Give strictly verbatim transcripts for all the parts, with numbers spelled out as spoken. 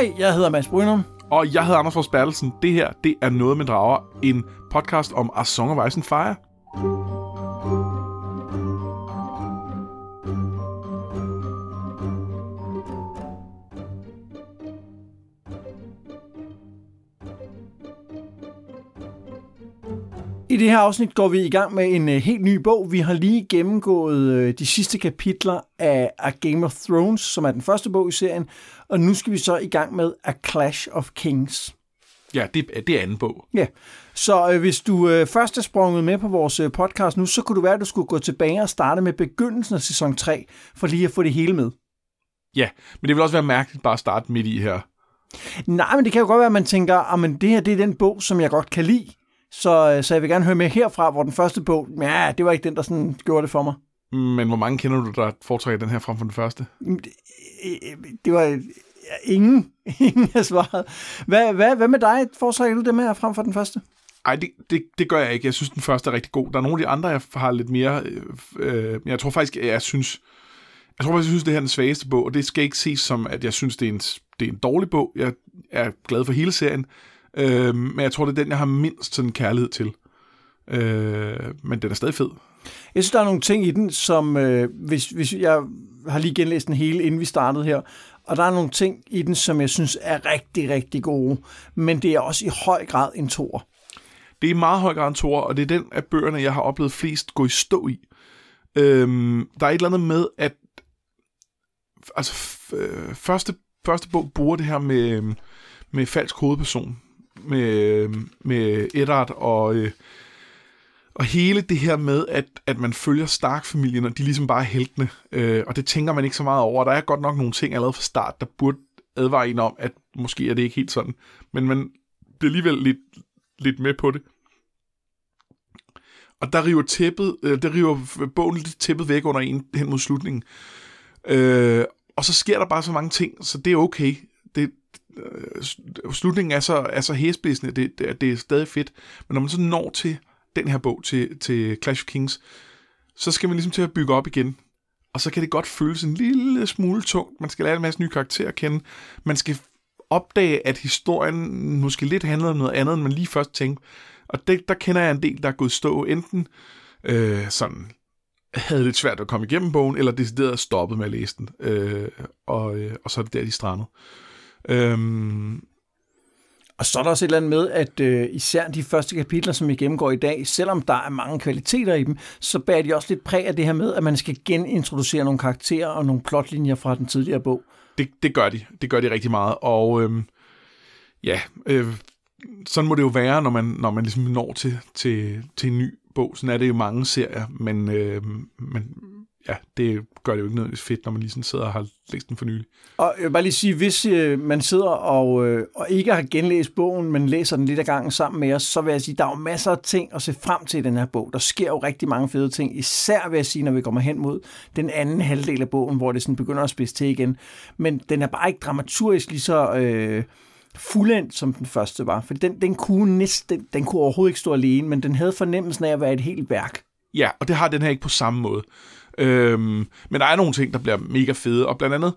Hej, jeg hedder Mads Brynum. Og jeg hedder Anders Fors Bertelsen. Det her, det er Noget med Drager, en podcast om A Song of Ice and Fire. I det her afsnit går vi i gang med en helt ny bog. Vi har lige gennemgået de sidste kapitler af A Game of Thrones, som er den første bog i serien, og nu skal vi så i gang med A Clash of Kings. Ja, det er, det er anden bog. Ja, så øh, hvis du øh, først er sprunget med på vores øh, podcast nu, så kunne det være, at du skulle gå tilbage og starte med begyndelsen af sæson tre, for lige at få det hele med. Ja, men det vil også være mærkeligt bare at starte midt i her. Nej, men det kan jo godt være, at man tænker, at det her det er den bog, som jeg godt kan lide. Så, så jeg vil gerne høre med herfra, hvor den første bog, ja, det var ikke den, der sådan gjorde det for mig. Men hvor mange kender du, der foretrækker den her frem for den første? Det, det var ingen, ingen har svaret. Hvad, hvad, hvad med dig? Foretrækker du det med her frem for den første? Nej, det, det, det gør jeg ikke. Jeg synes, den første er rigtig god. Der er nogle af de andre, jeg har lidt mere... Øh, jeg tror faktisk, jeg synes... Jeg tror faktisk, jeg synes, det her er den svageste bog, og det skal ikke ses som, at jeg synes, det er en, det er en dårlig bog. Jeg er glad for hele serien. Øh, men jeg tror, det er den, jeg har mindst sådan kærlighed til. Øh, men den er stadig fed. Jeg synes, der er nogle ting i den, som... Øh, hvis, hvis jeg har lige genlæst den hele, inden vi startede her. Og der er nogle ting i den, som jeg synes er rigtig, rigtig gode. Men det er også i høj grad en toer. Det er i meget høj grad en toer, og det er den af bøgerne, jeg har oplevet flest gå i stå i. Øh, der er et eller andet med, at... Altså, f- første, første bog bruger det her med... med falsk hovedperson, med, med Eddard, og, og hele det her med, at, at man følger Stark-familien, og de ligesom bare er heltene, øh, og det tænker man ikke så meget over. Der er godt nok nogle ting allerede fra start, der burde advare en om, at måske er det ikke helt sådan, men man bliver alligevel lidt, lidt med på det. Og der river, tæppet, øh, der river bogen lidt tæppet væk under en hen mod slutningen. Øh, og så sker der bare så mange ting, så det er okay. Det slutningen er så, er så hæsblæsende, det, det, det er stadig fedt, men når man så når til den her bog, til, til Clash of Kings, så skal man ligesom til at bygge op igen, og så kan det godt føles en lille smule tungt. Man skal lære en masse nye karakterer at kende, man skal opdage, at historien måske lidt handler om noget andet, end man lige først tænkte, og det, der kender jeg en del, der er gået stå, enten øh, sådan havde det svært at komme igennem bogen, eller decideret stoppet med at læse den, øh, og, øh, og så er det der, de strandede. Øhm. Og så er der også et eller andet med, at øh, især de første kapitler, som vi gennemgår i dag, selvom der er mange kvaliteter i dem, så bærer de også lidt præg af det her med, at man skal genintroducere nogle karakterer og nogle plotlinjer fra den tidligere bog. Det, det gør de. Det gør de rigtig meget. Og øhm, ja, øh, sådan må det jo være, når man, når man ligesom når til, til, til en ny bog. Sådan er det jo mange serier, men, øh, men ja, det gør det jo ikke nødvendigvis fedt, når man lige sådan sidder og har læst den for nylig. Og jeg vil bare lige sige, hvis øh, man sidder og, øh, og ikke har genlæst bogen, men læser den lidt ad gangen sammen med os, så vil jeg sige, der er jo masser af ting at se frem til i den her bog. Der sker jo rigtig mange fede ting, især vil jeg sige, når vi kommer hen mod den anden halvdel af bogen, hvor det sådan begynder at spidse til igen. Men den er bare ikke dramaturgisk lige så øh, fuldendt, som den første var. For den, den, kunne næsten, den, den kunne overhovedet ikke stå alene, men den havde fornemmelsen af at være et helt værk. Ja, og det har den her ikke på samme måde. Øhm, men der er nogle ting, der bliver mega fede, og blandt andet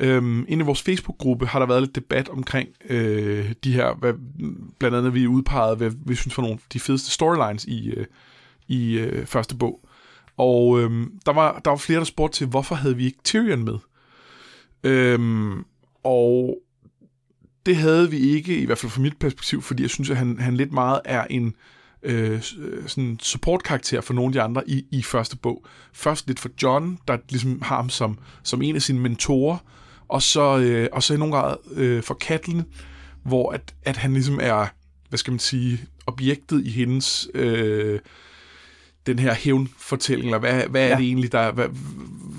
øhm, inde i vores Facebook-gruppe har der været lidt debat omkring øh, de her, hvad, blandt andet vi udpegede, hvad vi synes var nogle af de fedeste storylines i, øh, i øh, første bog, og øhm, der, var, der var flere, der spurgte til, hvorfor havde vi ikke Tyrion med, øhm, og det havde vi ikke, i hvert fald fra mit perspektiv, fordi jeg synes, at han, han lidt meget er en Øh, sådan supportkarakter for nogle af de andre i, i første bog. Først lidt for John, der ligesom har ham som, som en af sine mentorer, og så, øh, og så i nogen grad øh, for Catelyn, hvor at, at han ligesom er, hvad skal man sige, objektet i hendes øh, den her hævnfortælling, eller hvad, hvad ja. er det egentlig, der, hvad,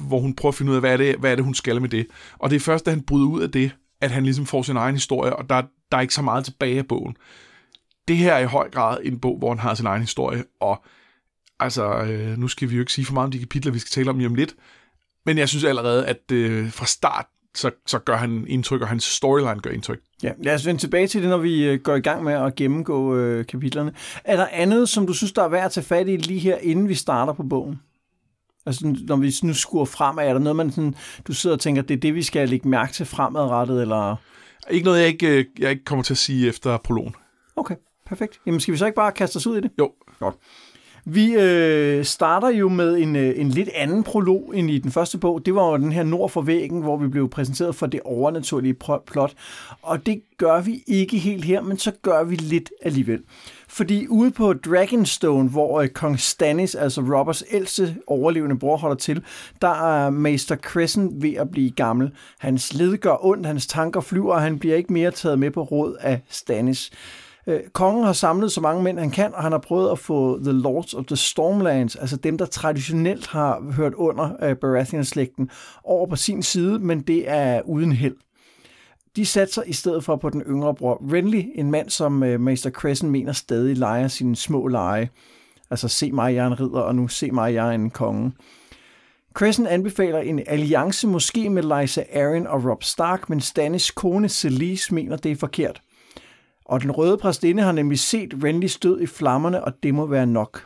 hvor hun prøver at finde ud af, hvad er, det, hvad er det, hun skal med det. Og det er først, da han bryder ud af det, at han ligesom får sin egen historie, og der, der er ikke så meget tilbage af bogen. Det her er i høj grad en bog, hvor han har sin egen historie, og altså, øh, nu skal vi jo ikke sige for meget om de kapitler, vi skal tale om lige om lidt, men jeg synes allerede, at øh, fra start, så, så gør han indtryk, og hans storyline gør indtryk. Ja, lad os vende tilbage til det, når vi øh, går i gang med at gennemgå øh, kapitlerne. Er der andet, som du synes, der er værd at tage fat i lige her, inden vi starter på bogen? Altså, når vi nu skuer fremad, er der noget, man sådan, du sidder og tænker, det er det, vi skal lægge mærke til fremadrettet, eller... Ikke noget, jeg ikke, jeg ikke kommer til at sige efter prologen. Okay, perfekt. Jamen skal vi så ikke bare kaste os ud i det? Jo. Godt. Vi øh, starter jo med en, øh, en lidt anden prolog end i den første bog. Det var jo den her Nord for væggen, hvor vi blev præsenteret for det overnaturlige plot. Og det gør vi ikke helt her, men så gør vi lidt alligevel. Fordi ude på Dragonstone, hvor øh, kong Stannis, altså Roberts ældste overlevende bror, holder til, der er Maester Cressen ved at blive gammel. Hans led gør ondt, hans tanker flyver, og han bliver ikke mere taget med på råd af Stannis. Kongen har samlet så mange mænd, han kan, og han har prøvet at få The Lords of the Stormlands, altså dem, der traditionelt har hørt under Baratheon-slægten, over på sin side, men det er uden held. De satser i stedet for på den yngre bror Renly, en mand, som Maester Cressen mener stadig leger sine små lege. Altså, se mig, jeg er en ridder, og nu se mig, jeg er en konge. Cressen anbefaler en alliance, måske med Lysa Arryn og Robb Stark, men Stannis' kone Selyse mener, det er forkert. Og den røde præstinde har nemlig set Renly stød i flammerne, og det må være nok.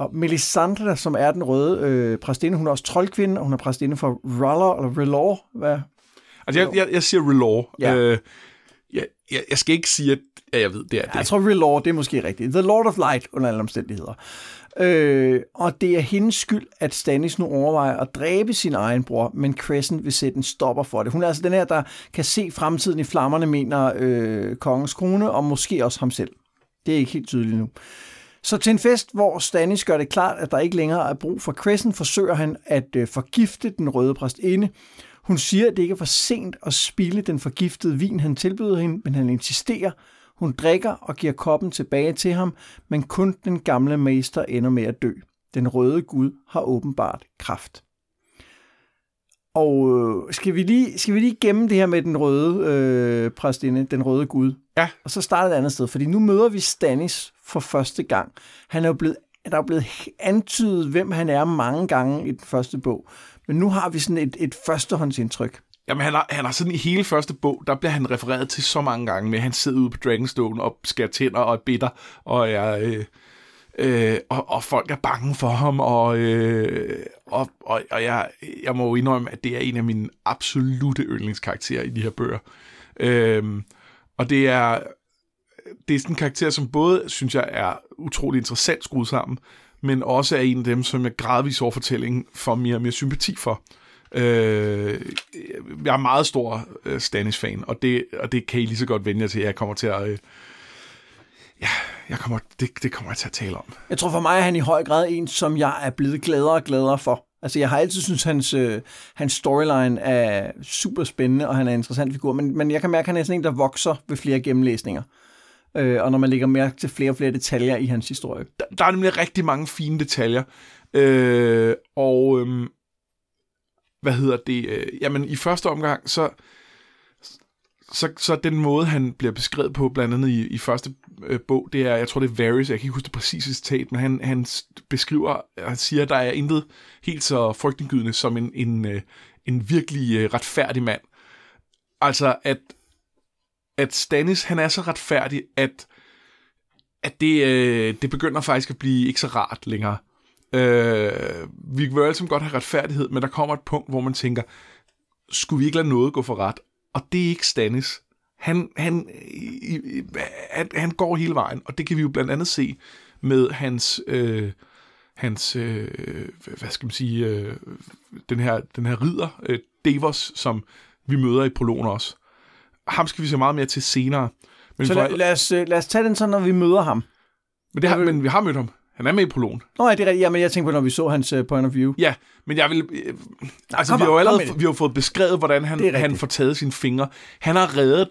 Og Melisandre, som er den røde øh, præstinde, hun er også troldkvinde, og hun er præstinde for R'hllor, eller R'hllor, hvad? Altså, jeg, jeg, jeg siger R'hllor. Ja. Øh, jeg, jeg, jeg skal ikke sige, at ja, jeg ved, det er det. Jeg tror, R'hllor, det er måske rigtigt. The Lord of Light, under alle omstændigheder. Øh, og det er hendes skyld, at Stannis nu overvejer at dræbe sin egen bror, men Cressen vil sætte en stopper for det. Hun er altså den her, der kan se fremtiden i flammerne, mener øh, kongens kone, og måske også ham selv. Det er ikke helt tydeligt nu. Så til en fest, hvor Stannis gør det klart, at der ikke længere er brug for Cressen, forsøger han at øh, forgifte den røde præstinde. Hun siger, at det ikke er for sent at spilde den forgiftede vin, han tilbyder hende, men han insisterer. Hun drikker og giver koppen tilbage til ham, men kun den gamle mester ender med at dø. Den røde gud har åbenbart kraft. Og øh, skal, vi lige, skal vi lige gemme det her med den røde øh, præstinde, den røde gud? Ja. Og så starter et andet sted, fordi nu møder vi Stannis for første gang. Han er jo blevet, der er blevet antydet, hvem han er mange gange i den første bog. Men nu har vi sådan et, et førstehåndsindtryk. Jamen, han har, han har sådan i hele første bog, der bliver han refereret til så mange gange med, han sidder ude på Dragonstone og skærer tænder og er bitter, og, er, øh, øh, og, og folk er bange for ham, og, øh, og, og, og jeg, jeg må jo indrømme, at det er en af mine absolute yndlingskarakterer i de her bøger. Øh, og det er, det er sådan en karakter, som både, synes jeg, er utrolig interessant skruet sammen, men også er en af dem, som jeg gradvis over fortællingen får mere og mere sympati for. Øh, jeg er meget stor øh, Stannis-fan, og det, og det kan I lige så godt vende jer til, at jeg kommer til at... Øh, ja, jeg kommer, det, det kommer jeg til at tale om. Jeg tror for mig, at han i høj grad er en, som jeg er blevet gladere og gladere for. Altså, jeg har altid syntes, hans, øh, hans storyline er super spændende, og han er en interessant figur, men, men jeg kan mærke, at han er sådan en, der vokser ved flere gennemlæsninger. Øh, og når man lægger mærke til flere og flere detaljer i hans historie. Der, der er nemlig rigtig mange fine detaljer. Øh, og... Øh, Hvad hedder det? Jamen, i første omgang, så, så, så den måde, han bliver beskrevet på, blandt andet i, i første bog, det er, jeg tror, det er Varys, jeg kan ikke huske det præcise citat, men han, han beskriver, han siger, at der er intet helt så frygtindgydende som en, en, en virkelig retfærdig mand. Altså, at, at Stannis, han er så retfærdig, at, at det, det begynder faktisk at blive ikke så rart længere. Øh, vi vil altid godt have retfærdighed, men der kommer et punkt, hvor man tænker, skulle vi ikke lade noget gå for ret? Og det er ikke Stannis. Han, han, han, han går hele vejen, og det kan vi jo blandt andet se med hans, øh, hans øh, hvad skal man sige, øh, den her, den her ridder, øh, Davos, som vi møder i prologen også. Ham skal vi se meget mere til senere. Men så for, lad, lad, os, lad os tage den så, når vi møder ham. Men, det har, men vi har mødt ham. Han er med i prologen. Nå, ja, det er rigtigt. Ja, men jeg tænkte på, når vi så hans uh, point of view. Ja, men jeg vil... Øh, altså, vi har jo allerede vi har fået beskrevet, hvordan han, han får taget sine fingre. Han har reddet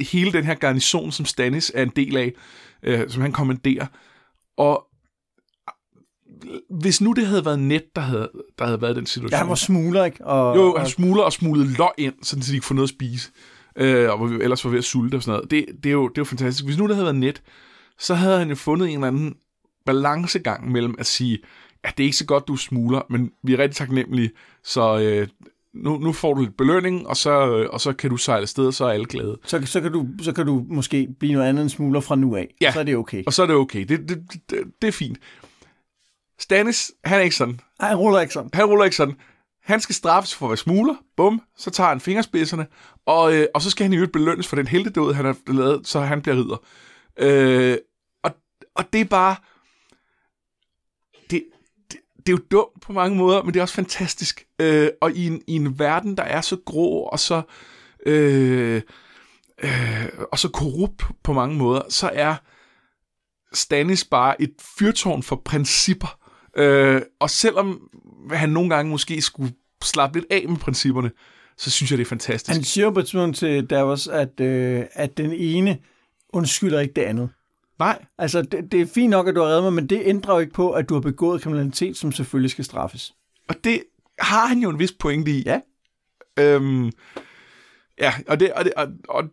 hele den her garnison, som Stannis er en del af, øh, som han kommanderer. Og hvis nu det havde været Ned, der havde, der havde været den situation... Ja, han var smugler, ikke? Og, jo, han og... smugler og smuglede løg ind, sådan så de ikke få noget at spise. Øh, og ellers var ved at sulte og sådan noget. Det, det, er jo, det er jo fantastisk. Hvis nu det havde været Ned, så havde han jo fundet en eller anden... balancegang mellem at sige, at det er ikke så godt, du smugler, men vi er rigtig taknemmelige, så øh, nu, nu får du lidt belønning, og så, øh, og så kan du sejle afsted, og så er alle glade. Så, så, kan du, så kan du måske blive noget andet end smugler fra nu af, ja, så er det okay. Og så er det okay. Det, det, det, det er fint. Stannis, han er ikke sådan. Nej, han ruller ikke sådan. Han ruller ikke sådan. Han skal straffes for at være smugler. Bum. Så tager han fingerspidserne. Og, øh, og så skal han i øvrigt belønnes for den heltedåd, han har lavet, så han bliver ridder. Øh, og, og det er bare... Det, det, det er jo dumt på mange måder, men det er også fantastisk. Øh, og i en, i en verden, der er så grå og så... Øh, øh, og så korrupt på mange måder, så er Stannis bare et fyrtårn for principper. Øh, og selvom han nogle gange måske skulle slappe lidt af med principperne, så synes jeg, det er fantastisk. Han siger på et tidspunkt til Davos, at, øh, at den ene undskylder ikke det andet. Nej. Altså, det, det er fint nok, at du har reddet mig, men det ændrer jo ikke på, at du har begået kriminalitet, som selvfølgelig skal straffes. Og det har han jo en vis pointe i. Ja. Øhm, ja, og det... Og det og, og,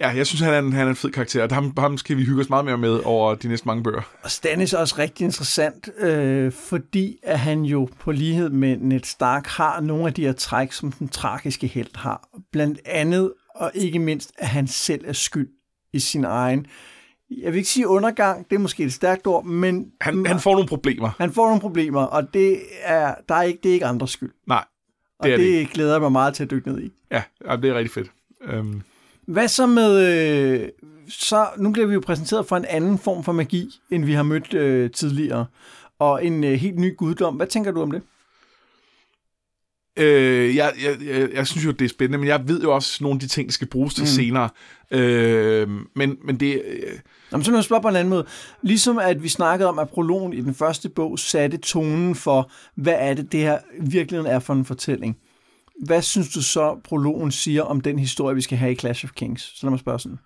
ja, jeg synes, han er en, han er en fed karakter, og ham, ham skal vi hygge os meget mere med over de næste mange bøger. Og Stannis er også rigtig interessant, øh, fordi at han jo på lighed med Ned Stark har nogle af de her træk, som den tragiske helt har. Blandt andet, og ikke mindst, at han selv er skyld i sin egen... Jeg vil ikke sige undergang, det er måske et stærkt ord, men... Han, han får nogle problemer. Han får nogle problemer, og det er, der er, ikke, det er ikke andres skyld. Nej, det og er det ikke. Og det glæder jeg mig meget til at dykke ned i. Ja, det er rigtig fedt. Um... Hvad så med... Øh, så, nu bliver vi jo præsenteret for en anden form for magi, end vi har mødt øh, tidligere, og en øh, helt ny guddom. Hvad tænker du om det? Øh, jeg, jeg, jeg, jeg synes jo, det er spændende, men jeg ved jo også nogle af de ting, der skal bruges til mm. senere. Øh, men, men det... Øh... Jamen, så nu spørger jeg på en anden måde. Ligesom at vi snakkede om, at prologen i den første bog satte tonen for, hvad er det, det her virkeligheden er for en fortælling. Hvad synes du så, prologen siger om den historie, vi skal have i Clash of Kings? Så lad mig spørge sådan.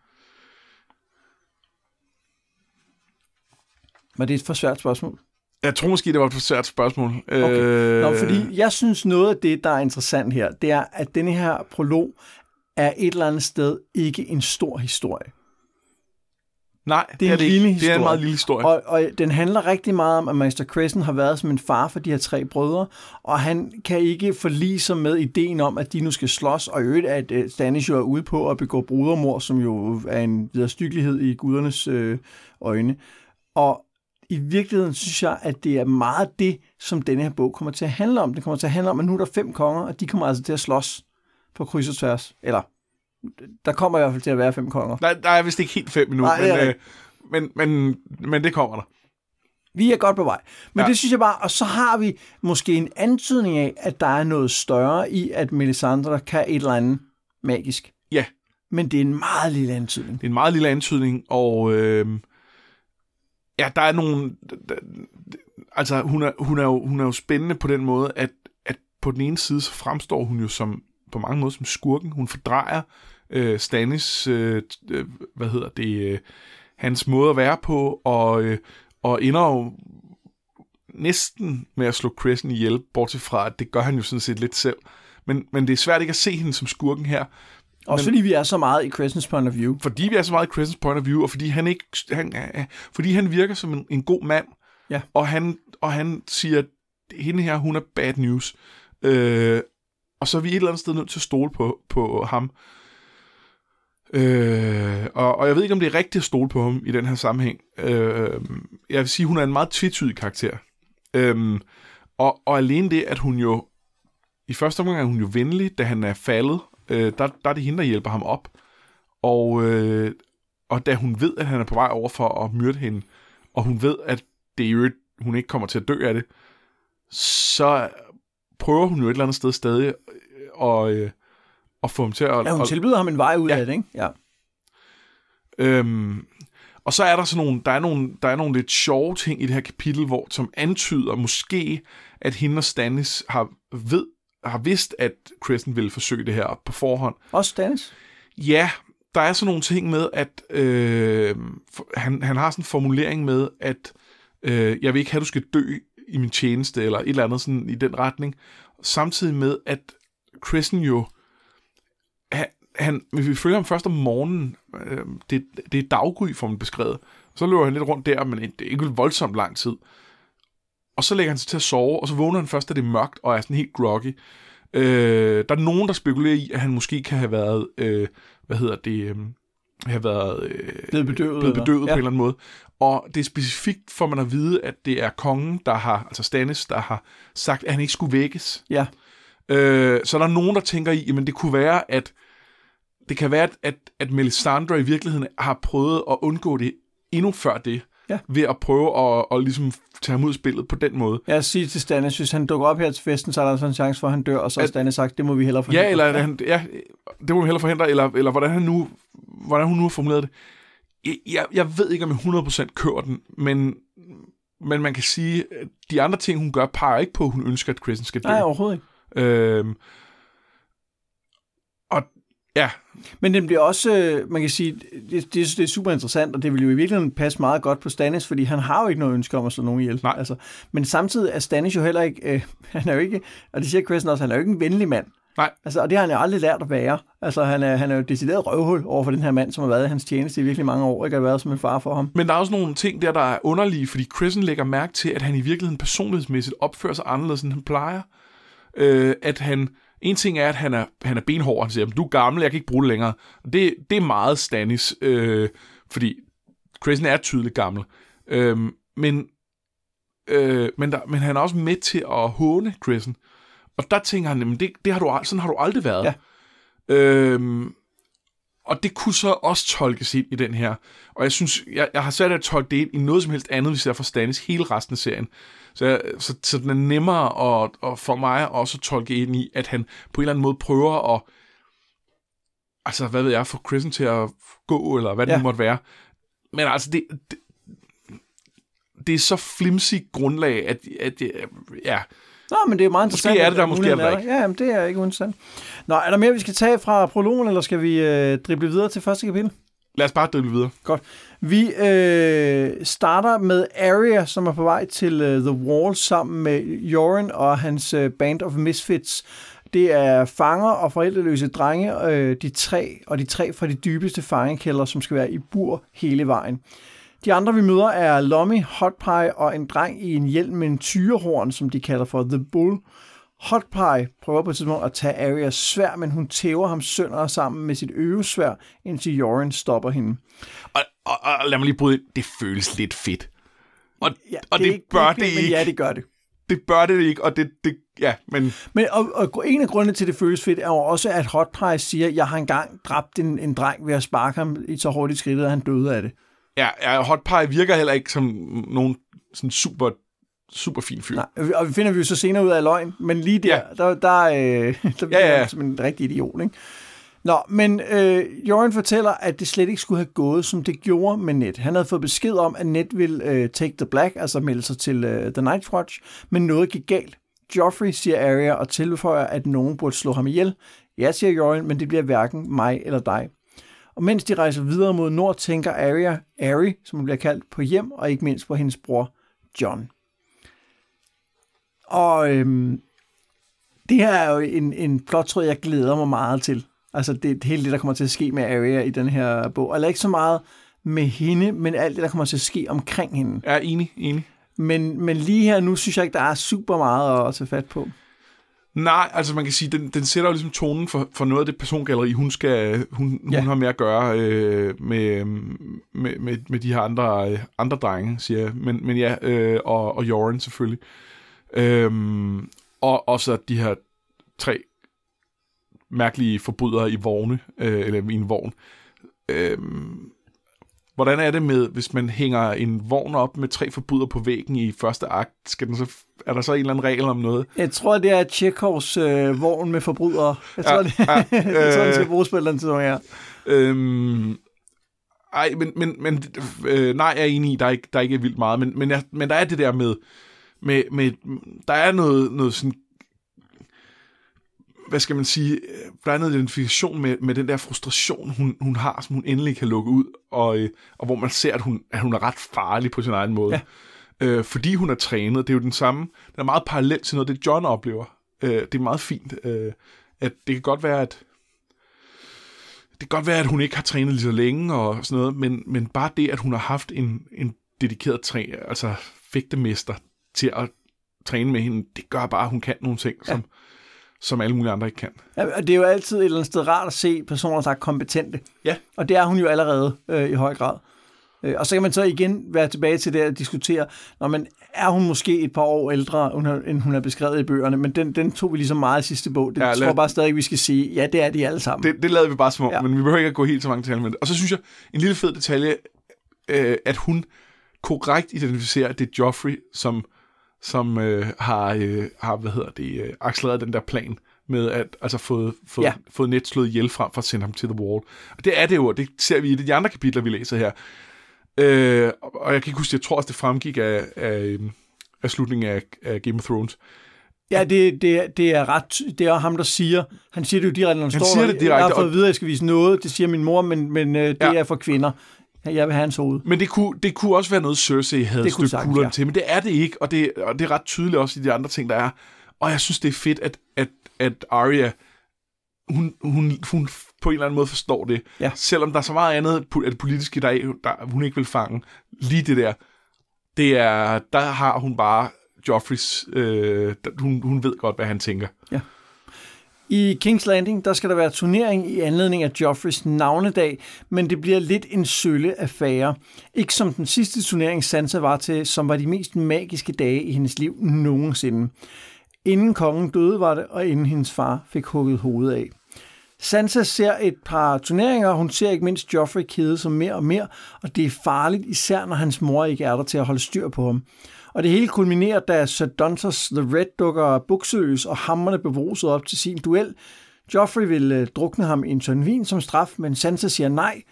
Var det et for svært spørgsmål? Jeg tror måske, det var et for svært spørgsmål. Okay. Øh... Nå, fordi jeg synes, noget af det, der er interessant her, det er, at denne her prolog er et eller andet sted ikke en stor historie. Nej, det er, det er, en, lille det er en meget lille historie. Og, og den handler rigtig meget om, at Maester Cressen har været som en far for de her tre brødre, og han kan ikke forlige sig med ideen om, at de nu skal slås, og i øvrigt, at Stannis jo er ude på at begå brudermord, som jo er en viderestyggelighed i gudernes øh, øjne. Og i virkeligheden synes jeg, at det er meget det, som denne her bog kommer til at handle om. Den kommer til at handle om, at nu er der fem konger, og de kommer altså til at slås på kryds og tværs, eller... Der kommer i hvert fald til at være fem konger. Nej, der er vist ikke helt fem endnu, men, øh, men, men, men det kommer der. Vi er godt på vej. Men ja. Det synes jeg bare, og så har vi måske en antydning af, at der er noget større i, at Melisandre kan et eller andet magisk. Ja. Men det er en meget lille antydning. Det er en meget lille antydning, og øh, ja, der er nogle... Altså, hun er, hun, er jo, hun er jo spændende på den måde, at, at på den ene side, så fremstår hun jo som på mange måder som skurken. Hun fordrejer øh, Stannis, øh, øh, hvad hedder det, øh, hans måde at være på, og, øh, og ender jo næsten med at slå Cressen ihjel, bortset fra, at det gør han jo sådan set lidt selv. Men, men det er svært ikke at se hende som skurken her. Også men, fordi vi er så meget i Cressens point of view. Fordi vi er så meget i Cressens point of view, og fordi han, ikke, han, øh, fordi han virker som en, en god mand, ja. og, han, og han siger, at hende her, hun er bad news. Øh, Og så er vi et eller andet sted nødt til at stole på, på ham. Øh, og, og jeg ved ikke, om det er rigtigt at stole på ham i den her sammenhæng. Øh, jeg vil sige, hun er en meget tvetydig karakter. Øh, og, og alene det, at hun jo... I første omgang er hun jo venlig, da han er faldet. Øh, der, der er det hende, der hjælper ham op. Og, øh, og da hun ved, at han er på vej over for at myrde hende, og hun ved, at det er jo, hun ikke kommer til at dø af det, så... prøver hun jo et eller andet sted stadig og, øh, og få ham til at... Ja, hun tilbyder og, ham en vej ud ja. af det, ikke? Ja. Øhm, og så er der sådan nogle der, er nogle... der er nogle lidt sjove ting i det her kapitel, hvor, som antyder måske, at hende og Stannis har, ved, har vidst, at Cressen ville forsøge det her på forhånd. Også Stannis? Ja, der er sådan nogle ting med, at øh, han, han har sådan en formulering med, at øh, jeg vil ikke have, du skal dø i min tjeneste, eller et eller andet sådan i den retning, samtidig med, at Cressen jo, han, han vi følger ham først om morgenen, øh, det, det er daggry, får man beskrevet, så løber han lidt rundt der, men det er ikke voldsomt lang tid, og så lægger han sig til at sove, og så vågner han først, da det er mørkt, og er sådan helt groggy. Øh, der er nogen, der spekulerer i, at han måske kan have været, øh, hvad hedder det, øh, have været øh, blevet bedøvet, blevet bedøvet eller? på ja. en eller anden måde. Og det er specifikt for man at vide, at det er kongen, der har, altså Stannis, der har sagt, at han ikke skulle vækkes. Ja. Øh, så der er nogen, der tænker i, men det kunne være, at det kan være, at, at Melisandre i virkeligheden har prøvet at undgå det endnu før det, ja. ved at prøve at, at ligesom tage ham ud af spillet på den måde. Jeg siger til Stannis, hvis han dukker op her til festen, så er der sådan en chance for, at han dør, og så har Stannis sagt, det må vi hellere forhindre. Ja, eller han, ja, det må vi hellere forhindre, eller, eller hvordan, han nu, hvordan hun nu har formuleret det. Jeg, jeg ved ikke, om jeg hundrede procent kører den, men, men man kan sige, at de andre ting, hun gør, peger ikke på, at hun ønsker, at Cressen skal dø. Nej, overhovedet ikke. Øhm, og ja. Men den bliver også, man kan sige, det, det, det er super interessant, og det vil jo i virkeligheden passe meget godt på Stannis, fordi han har jo ikke noget ønske om at slå nogen ihjel. Nej. Altså, men samtidig er Stannis jo heller ikke, øh, han er jo ikke, og det siger Cressen også, han er jo ikke en venlig mand. Nej. Altså, og det har han jo aldrig lært at være. Altså, han er, han er jo decideret røvhul over for den her mand, som har været i hans tjeneste i virkelig mange år, ikke har været som en far for ham. Men der er også nogle ting der, der er underlige, fordi Cressen lægger mærke til, at han i virkeligheden personlighedsmæssigt opfører sig anderledes, end han plejer. Øh, at han, en ting er, at han er, han er benhård, han siger, du er gammel, jeg kan ikke bruge det længere. Det, det er meget Stannis, øh, fordi Cressen er tydeligt gammel. Øh, men, øh, men, der, men han er også med til at håne Cressen. Og der tænker han, jamen det, det har du, sådan har du aldrig været. Ja. Øhm, og det kunne så også tolkes ind i den her. Og jeg synes, jeg, jeg har svært at tolke det ind i noget som helst andet, hvis jeg får Stannis hele resten af serien. Så, jeg, så, så den er nemmere at, og for mig også at tolke ind i, at han på en eller anden måde prøver at, altså hvad ved jeg, få Cressen til at gå, eller hvad det ja. nu måtte være. Men altså, det, det, det er så flimsig grundlag, at, at ja... Nå, men det er meget interessant. Måske er det der, måske er det der ikke. Ja, men det er ikke interessant. Nå, er der mere, vi skal tage fra prologen, eller skal vi øh, drible videre til første kapitel? Lad os bare drible videre. Godt. Vi øh, starter med Aria, som er på vej til øh, The Wall sammen med Yoren og hans øh, Band of Misfits. Det er fanger og forældreløse drenge, øh, de tre, og de tre fra de dybeste fangekælder, som skal være i bur hele vejen. De andre, vi møder, er Lommy, Hotpie og en dreng i en hjelm med en tyrehorn, som de kalder for The Bull. Hotpie prøver på et tidspunkt at tage Arias svær, men hun tæver ham sønder sammen med sit øvesvær, indtil Yoren stopper hende. Og, og, og lad mig lige bryde, det føles lidt fedt. Og, ja, og det, det ikke, bør det, det ikke. Men ja, det gør det. Det bør det ikke, og det... det ja, men... men og, og en af grundene til, det føles fedt, er jo også, at Hotpie siger, jeg har engang dræbt en, en dreng ved at sparke ham i så hurtigt skridtet, at han døde af det. Ja, ja, Hotpie virker heller ikke som nogen sådan super, super fin fyr. Nej, og vi finder vi jo så senere ud af løgn, men lige der, ja. der, der, øh, der bliver ja, ja. han som en rigtig idiot, ikke? Nå, men øh, Yoren fortæller, at det slet ikke skulle have gået, som det gjorde med Ned. Han havde fået besked om, at Ned ville øh, take the black, altså melde sig til øh, The Night's Watch, men noget gik galt. Joffrey, siger Aria, og tilføjer, at nogen burde slå ham ihjel. Ja, siger Yoren, men det bliver hverken mig eller dig. Og mens de rejser videre mod nord, tænker Aria, Ari, som hun bliver kaldt, på hjem, og ikke mindst på hendes bror, John. Og øhm, det her er jo en, en plotråd, jeg glæder mig meget til. Altså det hele det, der kommer til at ske med Aria i den her bog. Eller ikke så meget med hende, men alt det, der kommer til at ske omkring hende. Ja, enig, enig. Men, men lige her nu, synes jeg ikke, der er super meget at tage fat på. Nej, altså man kan sige, den, den sætter jo ligesom tonen for, for noget af det persongalleri, hun, skal, hun, ja. hun har med at gøre øh, med, med, med, med de her andre, øh, andre drenge, siger jeg. Men, men ja, øh, og, og Yoren selvfølgelig. Øhm, og, og så de her tre mærkelige forbrydere i vogne, øh, eller i en vogn. Øhm, hvordan er det med, hvis man hænger en vogn op med tre forbrydere på væggen i første akt, skal den så... Er der så en eller anden regel om noget? Jeg tror, det er Tjekhovs øh, vogn med forbrydere. Jeg tror, ja, det, ja, jeg tror øh, den skal bruges på et eller andet tidspunkt, ja. Øhm, ej, men, men, men øh, nej, jeg er enig i, der er ikke, der er ikke vildt meget, men, men, jeg, men der er det der med, med, med der er noget, noget sådan, hvad skal man sige, der er noget identifikation med, med den der frustration, hun, hun har, som hun endelig kan lukke ud, og, øh, og hvor man ser, at hun, at hun er ret farlig på sin egen måde. Ja. Øh, fordi hun er trænet, det er jo den samme, den er meget parallel til noget, det John oplever. Øh, det er meget fint, øh, at det kan godt være, at det kan godt være, at hun ikke har trænet lige så længe og sådan noget, men, men bare det, at hun har haft en, en dedikeret træ, altså fægtemester til at træne med hende, det gør bare, at hun kan nogle ting, ja. som, som alle mulige andre ikke kan. Ja, og det er jo altid et eller andet sted rart at se personer, der er kompetente. Ja. Og det er hun jo allerede øh, i høj grad. Øh, og så kan man så igen være tilbage til det at diskutere, når man er hun måske et par år ældre, end hun er beskrevet i bøgerne, men den, den tog vi ligesom meget i sidste bog. Det ja, tror jeg bare stadig, vi skal sige, ja, det er de alle sammen. Det, det lavede vi bare små, ja. Men vi behøver ikke at gå helt så mange detaljer med det. Og så synes jeg, en lille fed detalje, øh, at hun korrekt identificerer, at det er Joffrey, som... som øh, har, øh, har, hvad hedder det, øh, accelereret den der plan med at altså fået, fået, ja. fået Ned slået ihjel frem for at sende ham til The Wall. Og det er det jo, og det ser vi i de andre kapitler, vi læser her. Øh, og jeg kan ikke huske, jeg tror også, det fremgik af, af, af slutningen af, af Game of Thrones. Ja, det, det, det er ret, det er ham, der siger, han siger det jo direkte, når han, han står siger det direkte, og jeg har fået at vide, at jeg skal vise noget, det siger min mor, men, men øh, det ja. er for kvinder. Jeg vil have hans hoved. Men det kunne, det kunne også være noget, Cersei havde stødt kuglerne ja. til, men det er det ikke, og det, og det er ret tydeligt også i de andre ting, der er. Og jeg synes, det er fedt, at, at, at Aria, hun, hun, hun på en eller anden måde forstår det. Ja. Selvom der er så meget andet af det politiske, der, der hun ikke vil fange. Lige det der, det er, der har hun bare Joffreys, øh, hun, hun ved godt, hvad han tænker. Ja. I King's Landing, der skal der være turnering i anledning af Joffreys navnedag, men det bliver lidt en sølle affære. Ikke som den sidste turnering Sansa var til, som var de mest magiske dage i hendes liv nogensinde. Inden kongen døde var det, og inden hendes far fik hugget hovedet af. Sansa ser et par turneringer, og hun ser ikke mindst Joffrey kede sig mere og mere, og det er farligt, især når hans mor ikke er der til at holde styr på ham. Og det hele kulminerer, da Ser Dontos the Red dukker bukseløs og hammerne bevruset op til sin duel. Joffrey vil drukne ham i en tønde vin som straf, men Sansa siger nej.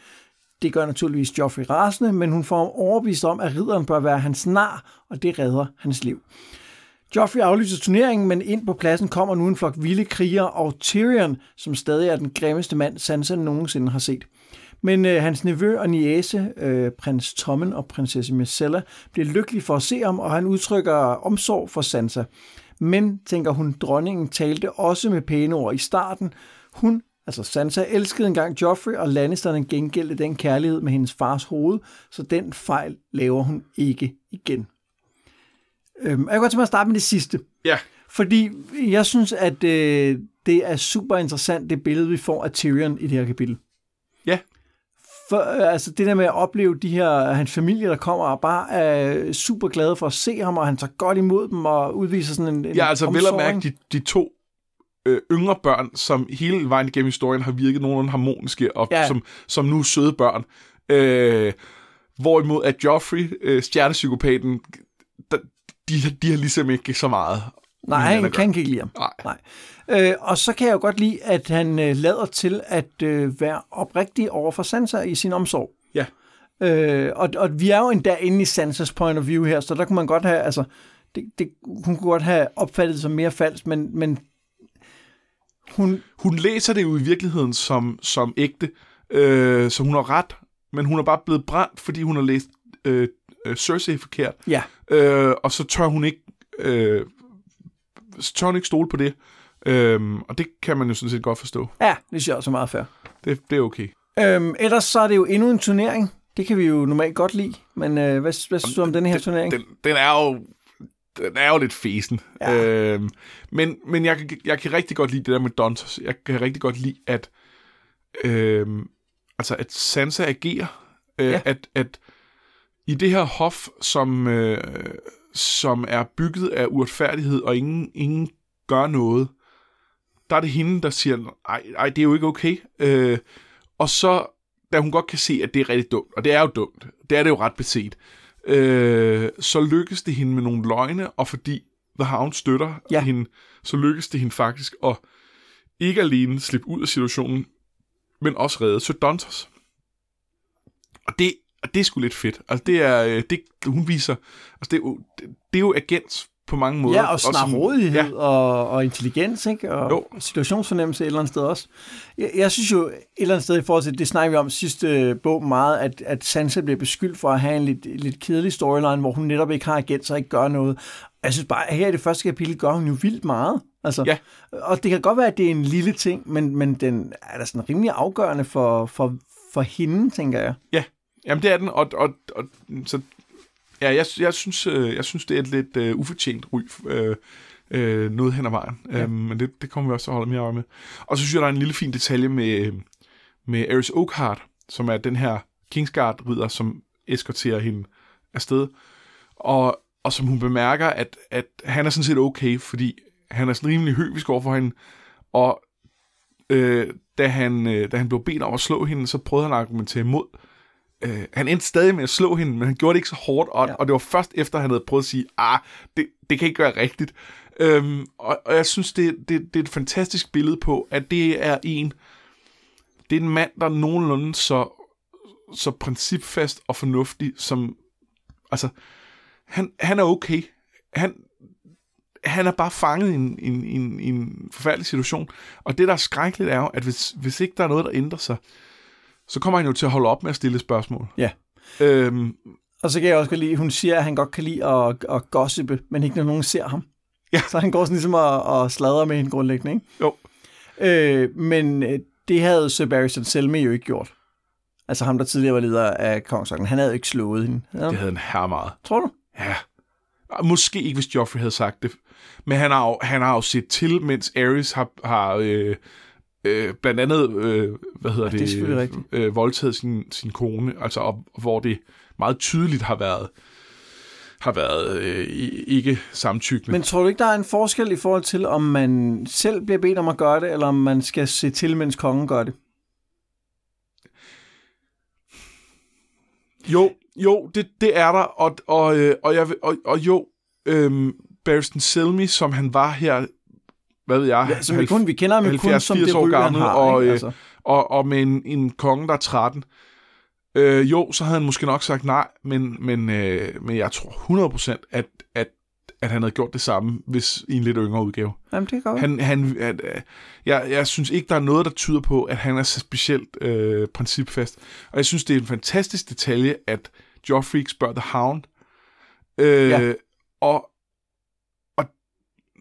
Det gør naturligvis Joffrey rasende, men hun får ham overbevist om, at ridderen bør være hans nar, og det redder hans liv. Joffrey aflyser turneringen, men ind på pladsen kommer nu en flok vilde krigere og Tyrion, som stadig er den grimmeste mand, Sansa nogensinde har set. Men øh, hans nevø og niece, øh, prins Tommen og prinsesse Myrcella, bliver lykkelige for at se ham, og han udtrykker omsorg for Sansa. Men, tænker hun, dronningen talte også med pæne ord i starten. Hun, altså Sansa, elskede engang Joffrey, og Lannisterne gengældte den kærlighed med hendes fars hoved, så den fejl laver hun ikke igen. Øhm, jeg kan godt tænke mig at starte med det sidste. Ja. Fordi jeg synes, at øh, det er super interessant, det billede, vi får af Tyrion i det her kapitel. Ja. For, altså det der med at opleve de her, hans familie, der kommer og bare er super glade for at se ham, og han tager godt imod dem og udviser sådan en, en ja, altså omsorg. Vel at mærke de, de to øh, yngre børn, som hele vejen igennem historien har virket nogenlunde harmoniske, og ja. som, som nu er søde børn. Øh, hvorimod at Joffrey, øh, stjernepsykopaten, der, de, de har ligesom ikke så meget. Nej, han kan ikke lide ham. Nej. Nej. Øh, og så kan jeg jo godt lide, at han øh, lader til at øh, være oprigtig over for Sansa i sin omsorg. Ja. Øh, og, og vi er jo endda inde i Sansas point of view her, så der kunne man godt have, altså, det, det, hun kunne godt have opfattet det som mere falsk, men, men hun... Hun læser det jo i virkeligheden som, som ægte, øh, så hun har ret, men hun er bare blevet brændt, fordi hun har læst øh, øh, Cersei forkert. Ja. Øh, og så tør hun ikke... Øh, så tør hun ikke stole på det. Øhm, og det kan man jo sådan set godt forstå. Ja, det synes jeg så meget fair. Det, det er okay. Øhm, ellers så er det jo endnu en turnering. Det kan vi jo normalt godt lide. Men øh, hvad, hvad synes du om den her den, turnering? Den, den, er jo, den er jo lidt fesen. Ja. Øhm, men men jeg, jeg kan rigtig godt lide det der med Dontos. Jeg kan rigtig godt lide, at, øhm, altså at Sansa agerer. Øh, ja. at, at i det her hof, som... Øh, som er bygget af uretfærdighed, og ingen, ingen gør noget, der er det hende, der siger, ej, ej det er jo ikke okay. Øh, og så, da hun godt kan se, at det er rigtig dumt, og det er jo dumt, det er det jo ret beset, øh, så lykkes det hende med nogle løgne, og fordi The Hound støtter ja. hende, så lykkes det hende faktisk at ikke alene slippe ud af situationen, men også redde Ser Dontos. Og det Og det er sgu lidt fedt. Altså, det er... Det, hun viser... Altså, det er jo, det er jo agent på mange måder. Ja, og snarrådighed ja. og, og intelligens, ikke? Og jo. Situationsfornemmelse et eller andet sted også. Jeg, jeg synes jo et eller andet sted i forhold til... Det snakker vi om sidste bog meget, at, at Sansa bliver beskyldt for at have en lidt, lidt kedelig storyline, hvor hun netop ikke har agent, så ikke gør noget. Jeg synes bare, at her i det første kapitel gør hun jo vildt meget. Altså, ja. Og det kan godt være, at det er en lille ting, men, men den er da sådan rimelig afgørende for, for, for hende, tænker jeg. Ja. Jamen, det er den, og, og, og så, ja, jeg, jeg, synes, jeg synes, det er et lidt uh, ufortjent ry, uh, øh, noget hen ad vejen. Ja. Øh, men det, det kommer vi også til at holde mere øje med. Og så synes jeg, der er en lille fin detalje med, med Aerys Oakhart, som er den her Kingsguard-ridder, som eskorterer hende afsted. Og, og som hun bemærker, at, at han er sådan set okay, fordi han er sådan rimelig høvisk over for hende. Og øh, da, han, øh, da han blev bedt om at slå hende, så prøvede han at argumentere imod. Øh, han endte stadig med at slå hende, men han gjorde det ikke så hårdt, og, ja. og det var først efter, han havde prøvet at sige, ah, det, det kan ikke være rigtigt. Øhm, og, og jeg synes, det, det, det er et fantastisk billede på, at det er en, det er en mand, der er nogenlunde så, så principfast og fornuftig, som, altså, han, han er okay. Han, han er bare fanget i en, en, en, en forfærdelig situation, og det, der er skrækkeligt, er jo, at hvis, hvis ikke der er noget, der ændrer sig, så kommer han jo til at holde op med at stille spørgsmål. Ja. Øhm, og så kan jeg også godt lide, hun siger, at han godt kan lide at, at gossipe, men ikke når nogen ser ham. Ja. Så han går sådan ligesom og, og sladrer med hende grundlæggende, ikke? Jo. Øh, men det havde Ser Barristan Selmy jo ikke gjort. Altså ham, der tidligere var leder af Kongshagen. Han havde jo ikke slået hende. Ja. Det havde han her meget. Tror du? Ja. Måske ikke, hvis Joffrey havde sagt det. Men han har jo, han har jo set til, mens Aerys har... har øh, Øh, blandt andet, øh, hvad hedder ja, det, det øh, voldtaget sin, sin kone, altså op, hvor det meget tydeligt har været, har været øh, ikke samtykkende. Men tror du ikke, der er en forskel i forhold til, om man selv bliver bedt om at gøre det, eller om man skal se til, mens kongen gør det? Jo, jo, det, det er der, og, og, øh, og, jeg, og, og jo, øh, Barristan Selmy, som han var her, hvad ved jeg, ja, som halv, vi, kun, vi kender ham kun som det ryg, han har, og, ikke, altså. og, og med en, en konge, der er tretten. Øh, jo, så havde han måske nok sagt nej, men, men, øh, men jeg tror hundrede procent, at, at, at han havde gjort det samme, hvis i en lidt yngre udgave. Jamen, det er godt. Han, han, at, øh, jeg, jeg synes ikke, der er noget, der tyder på, at han er så specielt øh, principfast. Og jeg synes, det er en fantastisk detalje, at Joffrey spørger The Hound. Øh, ja. Og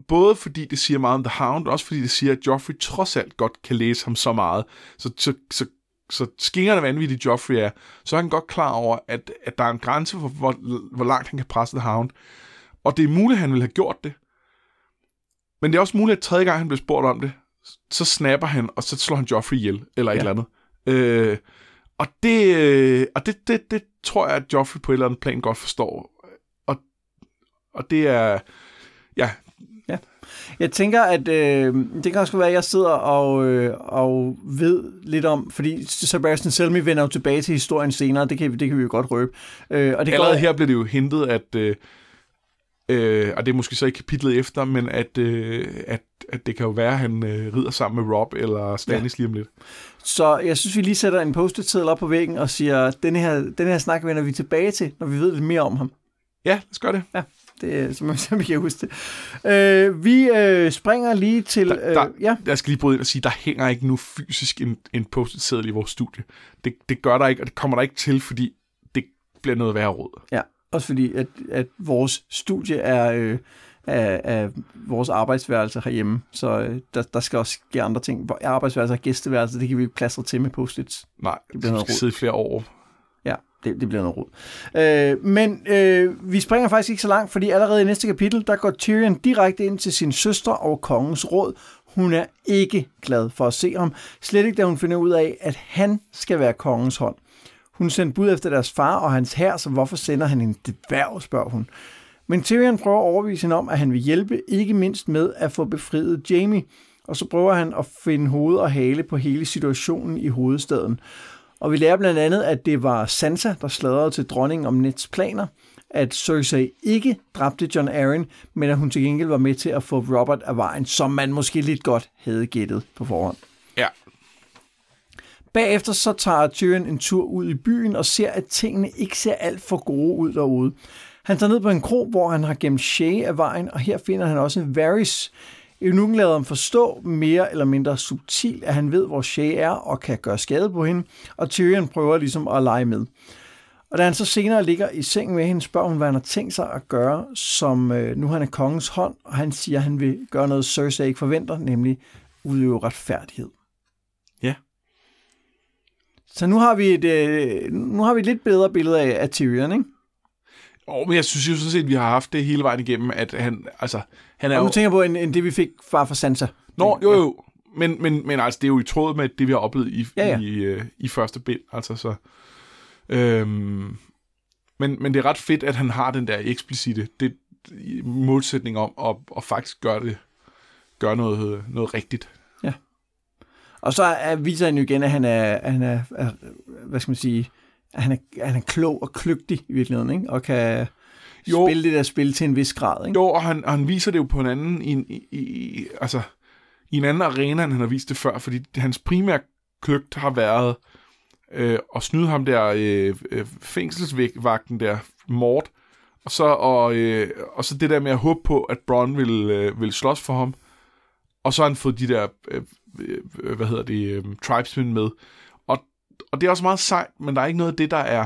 både fordi det siger meget om The Hound, og også fordi det siger, at Joffrey trods alt godt kan læse ham så meget. Så, så, så, så skingerne vanvittigt Joffrey er, så er han godt klar over, at, at der er en grænse for, hvor, hvor langt han kan presse The Hound. Og det er muligt, at han ville have gjort det. Men det er også muligt, at tredje gang, han blev spurgt om det, så snapper han, og så slår han Joffrey ihjel, eller et ja. eller andet. Øh, og det, og det, det, det tror jeg, at Joffrey på et eller andet plan godt forstår. Og, og det er... Ja... Ja. Jeg tænker, at øh, det kan også være, at jeg sidder og, øh, og ved lidt om, fordi Ser Barristan Selmy vender jo tilbage til historien senere, det kan, det kan vi jo godt røbe. Øh, og det Allerede går... her blev det jo hintet, at, øh, øh, og det er måske så ikke kapitlet efter, men at, øh, at, at det kan jo være, at han øh, rider sammen med Robb eller Stannis ja. lige om lidt. Så jeg synes, vi lige sætter en post-it-seddel op på væggen og siger, denne her, denne her snak vender vi tilbage til, når vi ved lidt mere om ham. Ja, lad os gøre det. Ja. Det, som, som vi kan huske det. Øh, vi øh, springer lige til... Der, der, øh, ja. Jeg skal lige bryde ind og sige, der hænger ikke nu fysisk en, en post-it-seddel i vores studie. Det, det gør der ikke, og det kommer der ikke til, fordi det bliver noget værre råd. Ja, også fordi, at, at vores studie er, øh, er, er vores arbejdsværelse herhjemme, så øh, der, der skal også ske andre ting. Arbejdsværelse og gæsteværelse, det kan vi ikke plastre til med post-its. Nej, det bliver noget skal rod. sidde flere år. Ja. Det, det bliver noget rod. Øh, men øh, vi springer faktisk ikke så langt, fordi allerede i næste kapitel, der går Tyrion direkte ind til sin søster og kongens råd. Hun er ikke glad for at se ham. Slet ikke, da hun finder ud af, at han skal være kongens hånd. Hun sendte bud efter deres far og hans hær, så hvorfor sender han en dværg, spørger hun. Men Tyrion prøver at overbevise hende om, at han vil hjælpe, ikke mindst med at få befriet Jamie. Og så prøver han at finde hoved og hale på hele situationen i hovedstaden. Og vi lærer blandt andet, at det var Sansa, der sladrede til dronningen om Neds planer, at Cersei ikke dræbte Jon Arryn, men at hun til gengæld var med til at få Robert af vejen, som man måske lidt godt havde gættet på forhånd. Ja. Bagefter så tager Tyrion en tur ud i byen og ser, at tingene ikke ser alt for gode ud derude. Han tager ned på en kro, hvor han har gemt Shay af vejen, og her finder han også Varys. Eunukken lader ham forstå mere eller mindre subtil, at han ved, hvor Shay er og kan gøre skade på hende, og Tyrion prøver ligesom at lege med. Og da han så senere ligger i sengen med hende, spørger hun, hvad han har tænkt sig at gøre, som øh, nu han er kongens hånd, og han siger, at han vil gøre noget, Cersei ikke forventer, nemlig udøve retfærdighed. Ja. Så nu har vi et, øh, nu har vi et lidt bedre billede af, af Tyrion, ikke? Åh, oh, men jeg synes jo sådan set, at vi har haft det hele vejen igennem, at han, altså, han er og jo... Du tænker på, en, en det vi fik fra fra Sansa. Nå, jo, jo. Men, men, men altså, det er jo i tråd med det, vi har oplevet i, ja, ja. i, øh, i første bind, altså så... Øhm, men, men det er ret fedt, at han har den der eksplicite det, modsætning om at, at faktisk gøre det, gøre noget, noget rigtigt. Ja. Og så er, viser han jo igen, at han er, at han er, er hvad skal man sige... Han er, han er klog og kløgtig i virkeligheden, ikke? Og kan jo spille det der spil til en vis grad, ikke? Jo, og han, han viser det jo på en anden, i, i, i, altså, i en anden arena, end han har vist det før, fordi hans primære kløgt har været øh, at snyde ham der øh, fængselsvagten der, Mord, og så, og, øh, og så det der med at håbe på, at Bronn ville, øh, ville slås for ham, og så har han fået de der, øh, øh, hvad hedder det, øh, tribesmen med. Og det er også meget sejt, men der er ikke noget af det, der er...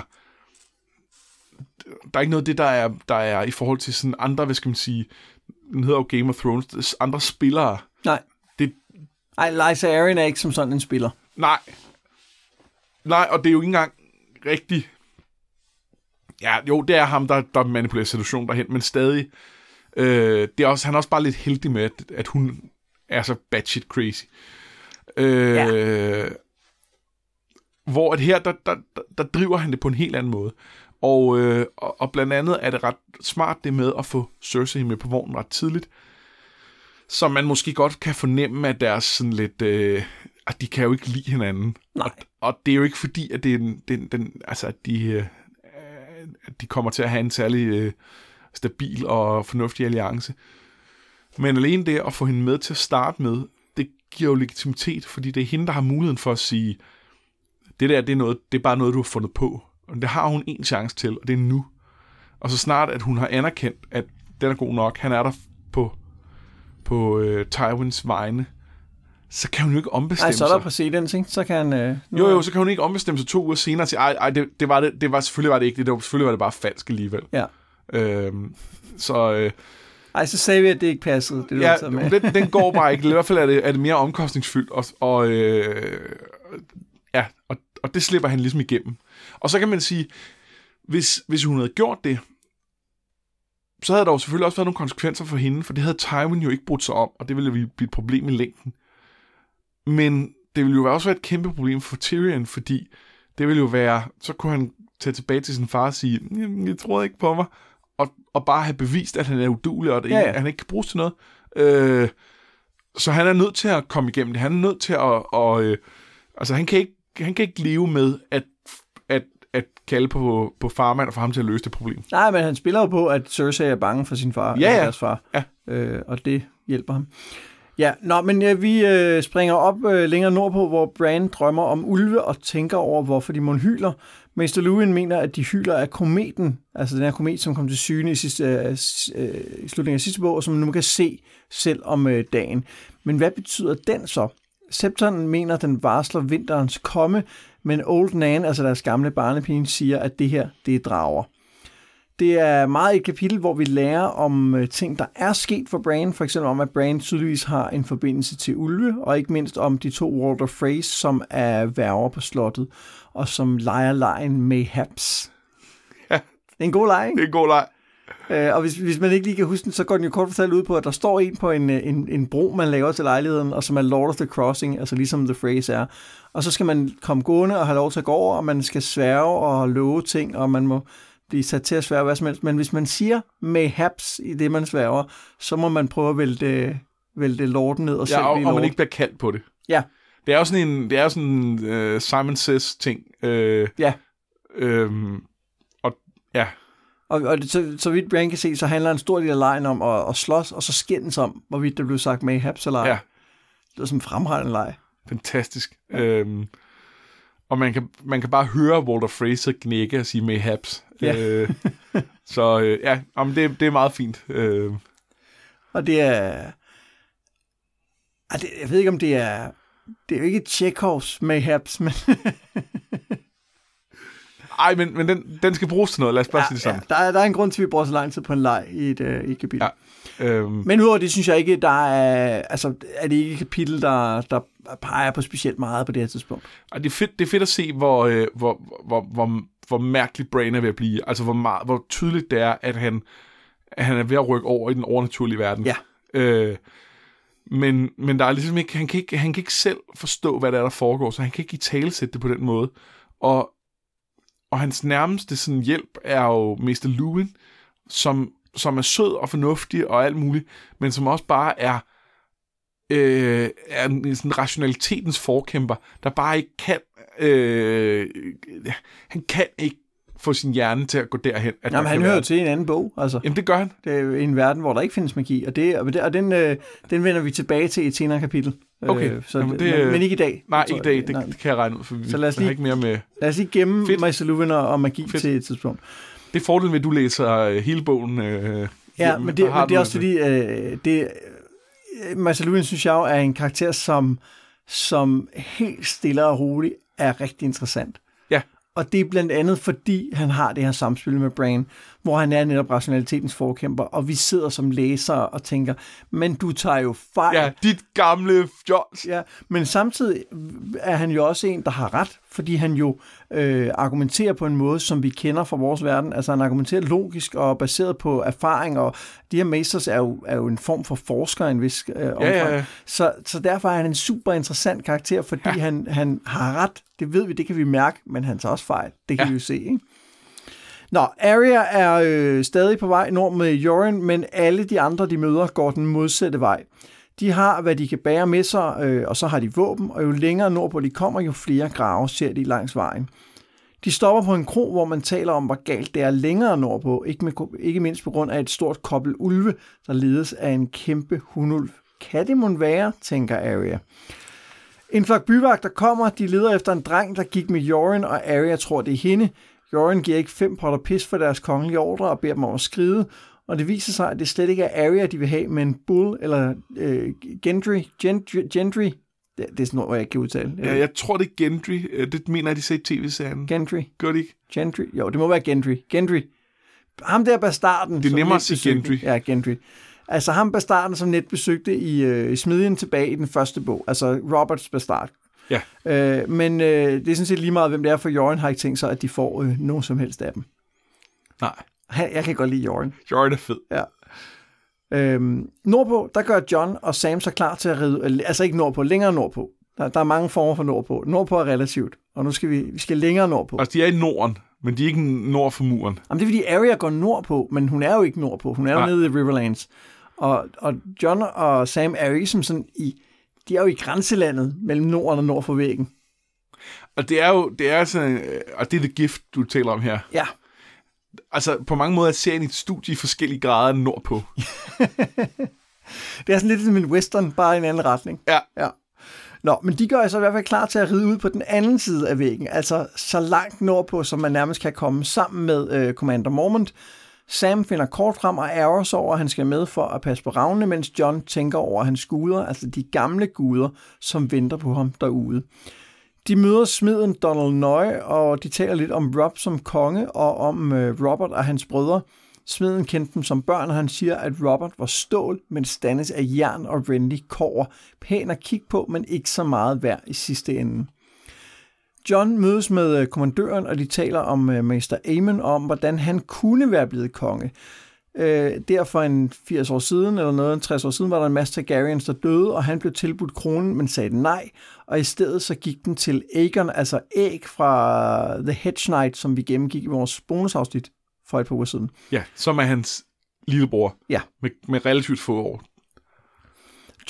Der er ikke noget af det, der er, der er i forhold til sådan andre, hvad skal man sige... Den hedder jo Game of Thrones, andre spillere. Nej. Det... Ej, Lysa Arryn er ikke som sådan en spiller. Nej. Nej, og det er jo ikke engang rigtigt... Ja, jo, det er ham, der, der manipulerer situationen derhen, men stadig... Øh, det er også, han er også bare lidt heldig med, at, at hun er så batshit crazy. Øh... Ja. Hvor at her, der, der, der driver han det på en helt anden måde. Og, øh, og, og blandt andet er det ret smart det med at få Cersei med på vognen ret tidligt. Så man måske godt kan fornemme, at deres sådan lidt... Øh, at de kan jo ikke lide hinanden. Nej. Og, og det er jo ikke fordi, at, det er en, den, den, altså, at, de, øh, at de kommer til at have en særlig øh, stabil og fornuftig alliance. Men alene det at få hende med til at starte med, det giver jo legitimitet, fordi det er hende, der har muligheden for at sige... Det der, det er, noget, det er bare noget, du har fundet på. Og det har hun en chance til, og det er nu. Og så snart, at hun har anerkendt, at den er god nok, han er der på, på øh, Tywins vegne, så kan hun jo ikke ombestemme sig. Nej, så er der præcedens, ikke? Så kan, øh, jo, jo, så kan hun ikke ombestemme sig to uger senere og sige, ej, ej det, det, var det, det var selvfølgelig var det ikke det, det var, selvfølgelig var det bare falsk alligevel. Ja. Øhm, så... Øh, Ej, så sagde vi, at det ikke passede. Det, ja, med. Den, den går bare ikke. I hvert fald er det, er det mere omkostningsfyldt, og... og øh, Ja, og, og det slipper han ligesom igennem. Og så kan man sige, hvis, hvis hun havde gjort det, så havde der jo selvfølgelig også været nogle konsekvenser for hende, for det havde Tywin jo ikke brudt sig om, og det ville blive et problem i længden. Men det ville jo også være et kæmpe problem for Tyrion, fordi det ville jo være, så kunne han tage tilbage til sin far og sige, jeg tror ikke på mig, og, og bare have bevist, at han er uduelig, og at ja, ja. han ikke kan bruges til noget. Øh, så han er nødt til at komme igennem det. Han er nødt til at... Og, øh, altså, han kan ikke Han kan ikke leve med at, at, at kalde på, på farmand og få ham til at løse det problem. Nej, men han spiller jo på, at Cersei er bange for sin far. Ja, ja. Deres far, ja. Øh, og det hjælper ham. Ja, nå, men ja, vi øh, springer op øh, længere nordpå, hvor Bran drømmer om ulve og tænker over, hvorfor de mon hyler. Maester Lewin mener, at de hyler af kometen, altså den her komet, som kom til syne i, sidste, øh, i slutningen af sidste bog, og som man nu kan se selv om øh, dagen. Men hvad betyder den så? Septoren mener, den varsler vinterens komme, men Old Nan, altså deres gamle barnepige, siger, at det her, det er drager. Det er meget et kapitel, hvor vi lærer om ting, der er sket for Bran, for eksempel om, at Bran tydeligvis har en forbindelse til ulve, og ikke mindst om de to Walder Freys, som er værger på slottet, og som leger lejen Mayhaps. Ja. Det er en god leg, ikke? Det er en god leg. Uh, og hvis, hvis man ikke lige kan huske den, så går den jo kort fortalt ud på, at der står en på en, en, en bro, man laver til lejligheden, og som er Lord of the Crossing, altså ligesom The Phrase er. Og så skal man komme gående og have lov til at gå over, og man skal sværge og love ting, og man må blive sat til at sværge hvad som helst. Men hvis man siger mayhaps i det, man sværger, så må man prøve at vælte, vælte lorden ned og selv ja, og, blive lord. Og man ikke bliver kaldt på det. Ja. Det er jo sådan en, det er sådan en uh, Simon Says-ting. Uh, ja. Uh, og ja... Og, og det, så, så vidt Bran kan se, så handler en stor del af lejen om at, at slås, og så skændes om, hvorvidt der blev sagt mayhaps eller ej. Ja. Det er som en fremragende leg. Fantastisk. Ja. Øhm, og man kan, man kan bare høre Walder Frey gnække og sige mayhaps. Ja. Øh, så øh, ja, jamen det, det er meget fint. Øh. Og det er... Ah, det, jeg ved ikke, om det er... Det er jo ikke Chekhovs mayhaps, men... Ej, men, men den, den skal bruges til noget. Lad os bare ja, sige det sammen. Ja, der, er, der er en grund til, at vi bruger så lang tid på en leg i et, øh, et kapitel. Ja, øhm. Men udover det, synes jeg ikke, der er... Altså, er det ikke et kapitel, der, der peger på specielt meget på det her tidspunkt? Ej, det, er fedt, det er fedt at se, hvor, øh, hvor, hvor, hvor, hvor mærkeligt Bran er ved at blive. Altså, hvor, meget, hvor tydeligt det er, at han, at han er ved at rykke over i den overnaturlige verden. Ja. Øh, men, men der er ligesom ikke, han, kan ikke, han kan ikke selv forstå, hvad der er, der foregår, så han kan ikke italesætte det på den måde. Og, og hans nærmeste sådan, hjælp er jo mister Lewin, som, som er sød og fornuftig og alt muligt, men som også bare er... Øh, er en sådan rationalitetens forkæmper, der bare ikke kan øh, han kan ikke få sin hjerne til at gå derhen. At jamen, han hører være... til en anden bog, altså. Jamen, det gør han. Det er en verden, hvor der ikke findes magi, og, det, og den, øh, den vender vi tilbage til i et senere kapitel. Okay. Øh, så jamen, det, men, men ikke i dag. Nej, ikke i dag, det, nej. Det kan jeg regne ud, for vi så lad os lige, har ikke mere med... Lad os lige gemme Maester Lewin og magi Fedt. Til et tidspunkt. Det er fordelen ved, at du læser hele bogen. Øh, ja, jamen, men det, men det er også fordi, øh, det... Maester Lewin, synes jeg jo, er en karakter, som, som helt stille og roligt er rigtig interessant. Ja. Og det er blandt andet, fordi han har det her samspil med Bran, hvor han er netop rationalitetens forkæmper, og vi sidder som læsere og tænker, men du tager jo fejl. Ja, dit gamle fjols. Ja, men samtidig er han jo også en, der har ret, fordi han jo øh, argumenterer på en måde, som vi kender fra vores verden. Altså han argumenterer logisk og baseret på erfaring, og de her Maesters er jo, er jo en form for forsker i en vis øh, omfang. Ja, ja, ja. Så, så derfor er han en super interessant karakter, fordi ja. han, han har ret. Det ved vi, det kan vi mærke, men han tager også fejl. Det kan ja. vi jo se, ikke? Nå, Aria er øh, stadig på vej nord med Yoren, men alle de andre, de møder, går den modsatte vej. De har, hvad de kan bære med sig, øh, og så har de våben, og jo længere nordpå de kommer, jo flere grave ser de langs vejen. De stopper på en kro, hvor man taler om, hvor galt det er længere nordpå, ikke, med, ikke mindst på grund af et stort kobbel ulve, der ledes af en kæmpe hundulv. Kan det mon være, tænker Aria. En flok byvagter kommer, de leder efter en dreng, der gik med Yoren, og Aria tror, det er hende. Yoren giver ikke fem potter pis for deres kongelige ordre og beder dem om at skride, og det viser sig, at det slet ikke er Aria, de vil have, men Bull eller øh, Gendry. Gendry. Gendry. Det, det er sådan noget, hvor jeg ikke kan udtale. Ja, jeg tror, det er Gendry. Det mener jeg, de sagde i tv-serien. Gendry. Gør det ikke? Gendry. Jo, det må være Gendry. Gendry. Ham der bastarden. Det er nemmere at sige Gendry. Ja, Gendry. Altså ham bastarden, som net besøgte i, øh, i smidien tilbage i den første bog. Altså Roberts bastard. Ja. Øh, men øh, det er sådan set lige meget, hvem det er, for Yoren har ikke tænkt sig, at de får øh, nogen som helst af dem. Nej. Han, jeg kan godt lide Yoren. Yoren er fed. Ja. Øhm, nordpå, der gør John og Sam sig klar til at ride, altså ikke nordpå, længere nordpå. Der, der er mange former for nordpå. Nordpå er relativt, og nu skal vi, vi skal længere nordpå. Altså, de er i Norden, men de er ikke nord for muren. Jamen, det er, fordi Aria går nordpå, men hun er jo ikke nordpå. Hun er jo Nej. nede i Riverlands. Og, og John og Sam er jo ikke som sådan i... De er jo i grænselandet mellem Norden og nord for væggen. Og det er jo, det er sådan, og det er det gift, du taler om her. Ja. Altså, på mange måder er serien et studie i forskellige grader nordpå. Det er sådan lidt som en western, bare i en anden retning. Ja. Ja. Nå, men de gør så i hvert fald klar til at ride ud på den anden side af væggen, altså så langt nordpå, som man nærmest kan komme sammen med øh, Commander Mormont. Sam finder kort frem og ærger sig over, at han skal med for at passe på ravnene, mens John tænker over hans guder, altså de gamle guder, som venter på ham derude. De møder smeden Donal Noye, og de taler lidt om Robb som konge og om øh, Robert og hans brødre. Smeden kendte dem som børn, og han siger, at Robert var stål, men Stannis af jern og Renly kover. Pæn at kigge på, men ikke så meget værd i sidste ende. John mødes med øh, kommandøren, og de taler om øh, Maester Aemon, om hvordan han kunne være blevet konge. Øh, derfor en firs år siden, eller noget, en tres år siden, var der en masse Targaryens, der døde, og han blev tilbudt kronen, men sagde nej, og i stedet så gik den til Aegon, altså æg fra The Hedge Knight, som vi gennemgik i vores bonusafsnit for et par uger siden. Ja, som er hans lillebror, ja. med, med relativt få år.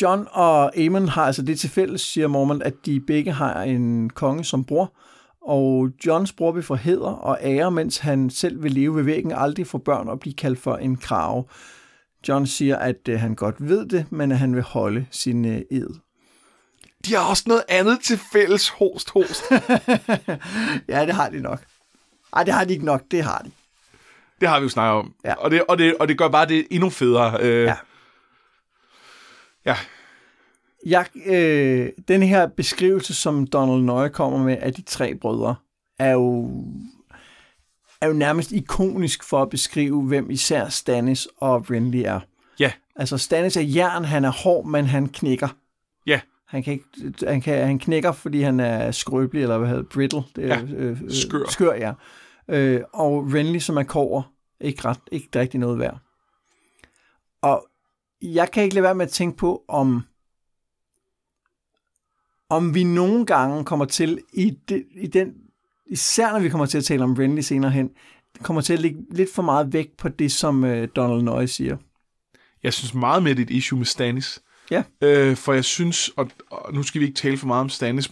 John og Aemon har altså det til fælles, siger Mormont, at de begge har en konge som bror, og Johns bror vil få hæder og ære, mens han selv vil leve ved væggen, aldrig få børn og blive kaldt for en krage. John siger, at han godt ved det, men at han vil holde sin ed. De har også noget andet til fælles, host, host. Ja, det har de nok. Ej, det har de ikke nok, det har de. Det har vi jo snakket om, ja. og, det, og, det, og det gør bare det endnu federe. Øh... Ja. Ja. Jeg, øh, den her beskrivelse, som Donal Noye kommer med af de tre brødre, er jo, er jo nærmest ikonisk for at beskrive, hvem især Stannis og Renly er. Ja. Altså Stannis er jern, han er hård, men han knækker. Ja. Han, kan ikke, han, kan, han knækker, fordi han er skrøbelig, eller hvad hedder brittle. Det er, ja, skør. Øh, skør, ja. Øh, og Renly, som er kover, ikke, ret, ikke rigtig noget værd. Og jeg kan ikke lade være med at tænke på, om, om vi nogle gange kommer til, i, de, i den, især når vi kommer til at tale om Renly senere hen, kommer til at lægge lidt for meget vægt på det, som øh, Donal Noye siger. Jeg synes meget mere, det er et issue med Stannis. Ja. Øh, for jeg synes, og, og nu skal vi ikke tale for meget om Stannis,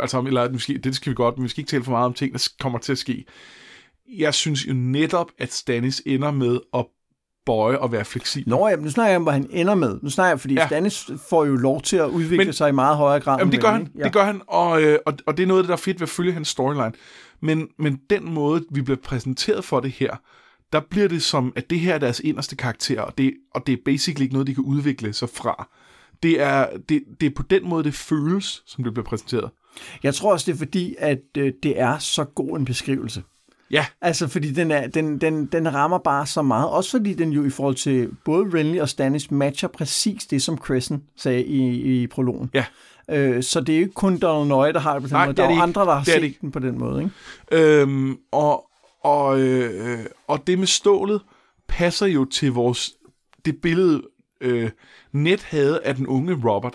altså om, eller måske, det skal vi godt, men vi skal ikke tale for meget om ting, der kommer til at ske. Jeg synes jo netop, at Stannis ender med at bøje og være fleksibel. Nå, jamen, nu snakker jeg om, hvad han ender med. Nu snakker jeg, fordi ja. Stannis får jo lov til at udvikle men, sig i meget højere grad. Jamen, det gør han, ja. det gør han og, øh, og, og det er noget, der er fedt ved at følge hans storyline. Men, men den måde, vi bliver præsenteret for det her, der bliver det som, at det her er deres inderste karakter, og det, og det er basically ikke noget, de kan udvikle sig fra. Det er, det, det er på den måde, det føles, som det bliver præsenteret. Jeg tror også, det er fordi, at øh, det er så god en beskrivelse. Ja. Altså, fordi den, er, den, den, den rammer bare så meget. Også fordi den jo i forhold til både Renly og Stannis matcher præcis det, som Cressen sagde i, i prologen. Ja. Øh, så det er jo ikke kun Donal Noye, der har det på den Nej, måde. Der er, er andre, der har det set den på den måde. Ikke? Øhm, og Og, øh, og det med stålet passer jo til vores det billede, øh, Ned havde af den unge Robert.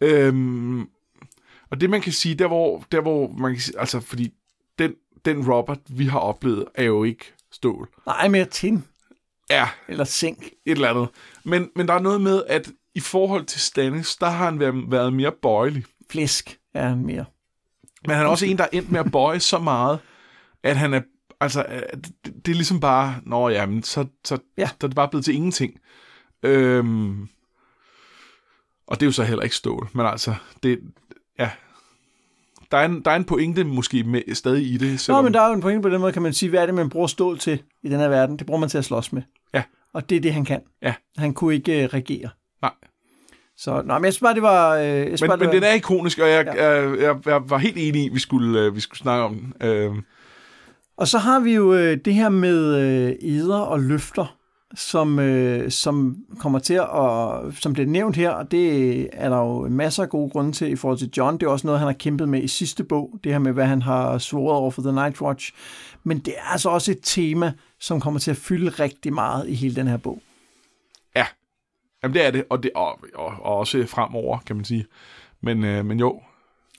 Øhm, og det man kan sige, der hvor, der hvor man kan sige, altså fordi den, den Robert, vi har oplevet, er jo ikke stål. Nej, mere tin. Ja. Eller zink. Et eller andet. Men, men der er noget med, at i forhold til Stannis, der har han været, været mere bøjelig. Flæsk er han mere. Men han er også en, der er endt med at bøje så meget, at han er, altså, det er ligesom bare, nå jamen, så, så, ja. så er det bare blevet til ingenting. Øhm, og det er jo så heller ikke stål, men altså, det, ja. Der er en, der er en pointe måske med, stadig i det. Selvom... Nå, men der er jo en pointe på den måde, kan man sige, hvad er det, man bruger stål til i den her verden? Det bruger man til at slås med. Ja. Og det er det, han kan. Ja. Han kunne ikke øh, regere. Nej. Så, nej, men jeg synes bare, det var... Øh, jeg men bare, det men var... den er ikonisk, og jeg, ja. jeg, jeg, jeg var helt enig i, at vi skulle, øh, vi skulle snakke om den. Øh, Og så har vi jo øh, det her med øh, eder og løfter, som, øh, som kommer til at, som bliver nævnt her, og det er der jo masser af gode grunde til i forhold til John. Det er også noget, han har kæmpet med i sidste bog, det her med, hvad han har svoret over for The Night's Watch. Men det er altså også et tema, som kommer til at fylde rigtig meget i hele den her bog. Ja, jamen det er det, og, det, og, og, og også fremover, kan man sige. Men, øh, men jo...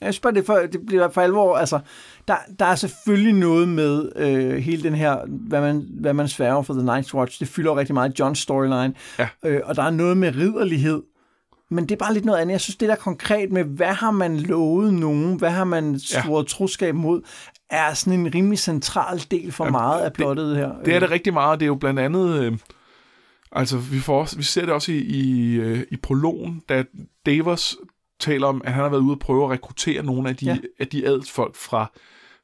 Jeg synes bare, det, for, det bliver for alvor, altså, der, der er selvfølgelig noget med øh, hele den her, hvad man, hvad man sværger for The Night's Watch, det fylder rigtig meget Johns storyline, ja. øh, og der er noget med ridderlighed, men det er bare lidt noget andet. Jeg synes, det der konkret med, hvad har man lovet nogen, hvad har man svoret ja. troskab mod, er sådan en rimelig central del for ja, meget af plottet her. Det er det rigtig meget, det er jo blandt andet, øh, altså vi, får, vi ser det også i, i, i prologen, da Davos taler om, at han har været ude og prøve at rekruttere nogle af de, ja. af de adelsfolk fra,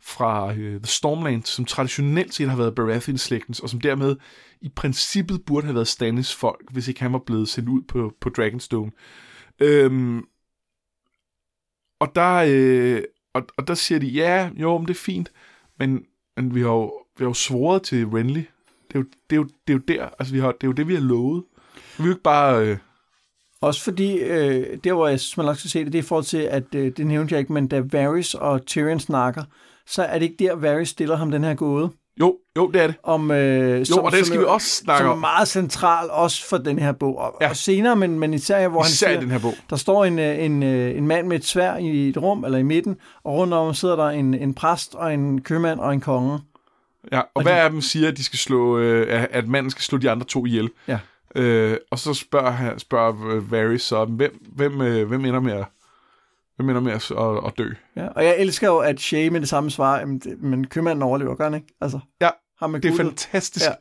fra uh, The Stormlands, som traditionelt set har været Baratheon-slægtens, og som dermed i princippet burde have været Stannis' folk, hvis ikke han var blevet sendt ud på, på Dragonstone. Øhm, og, der, øh, og, og der siger de, ja, jo, men det er fint, men, men vi har jo, vi har jo svoret til Renly. Det er jo, det er jo, det er jo der, altså vi har, det er jo det, vi har lovet. Vi er jo ikke bare... Øh, Også fordi, øh, der hvor jeg synes, man nok skal se det, det er i forhold til, at øh, det nævnte jeg ikke, men da Varys og Tyrion snakker, så er det ikke der, Varys stiller ham den her gåde. Jo, jo, det er det. Om, øh, jo, som, og det skal vi også snakke om. Som er meget central også for den her bog. Og, ja. og senere, men, men især, hvor især han siger, den her bog. Der står en, en, en mand med et sværd i et rum, eller i midten, og rundt om sidder der en, en præst og en købmand og en konge. Ja, og, og hver de, af dem siger, at, de skal slå, øh, at manden skal slå de andre to ihjel. Ja. Øh, og så spørger, spørger Varys så, hvem, hvem, øh, hvem ender med at, hvem ender med at, at, at dø? Ja, og jeg elsker jo, at Shay med det samme svar, men købmanden overlever, gør han ikke? Altså, ja, det er fantastisk, ja.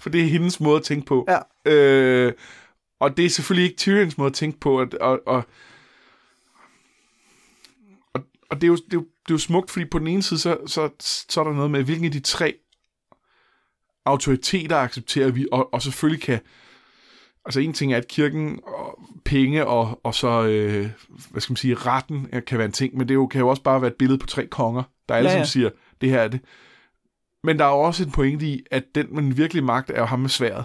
for det er hendes måde at tænke på. Ja. Øh, og det er selvfølgelig ikke Tyrions måde at tænke på, at, og, og, og, og det, er jo, det, er jo, det er jo smukt, fordi på den ene side, så, så, så er der noget med, hvilken af de tre autoriteter accepterer vi, og, og selvfølgelig kan... Altså en ting er, at kirken og penge og, og så, øh, hvad skal man sige, retten kan være en ting, men det jo, kan jo også bare være et billede på tre konger, der alle ja, ja. som siger, det her er det. Men der er jo også en pointe i, at den, man virkelig magt, er jo ham med sværdet.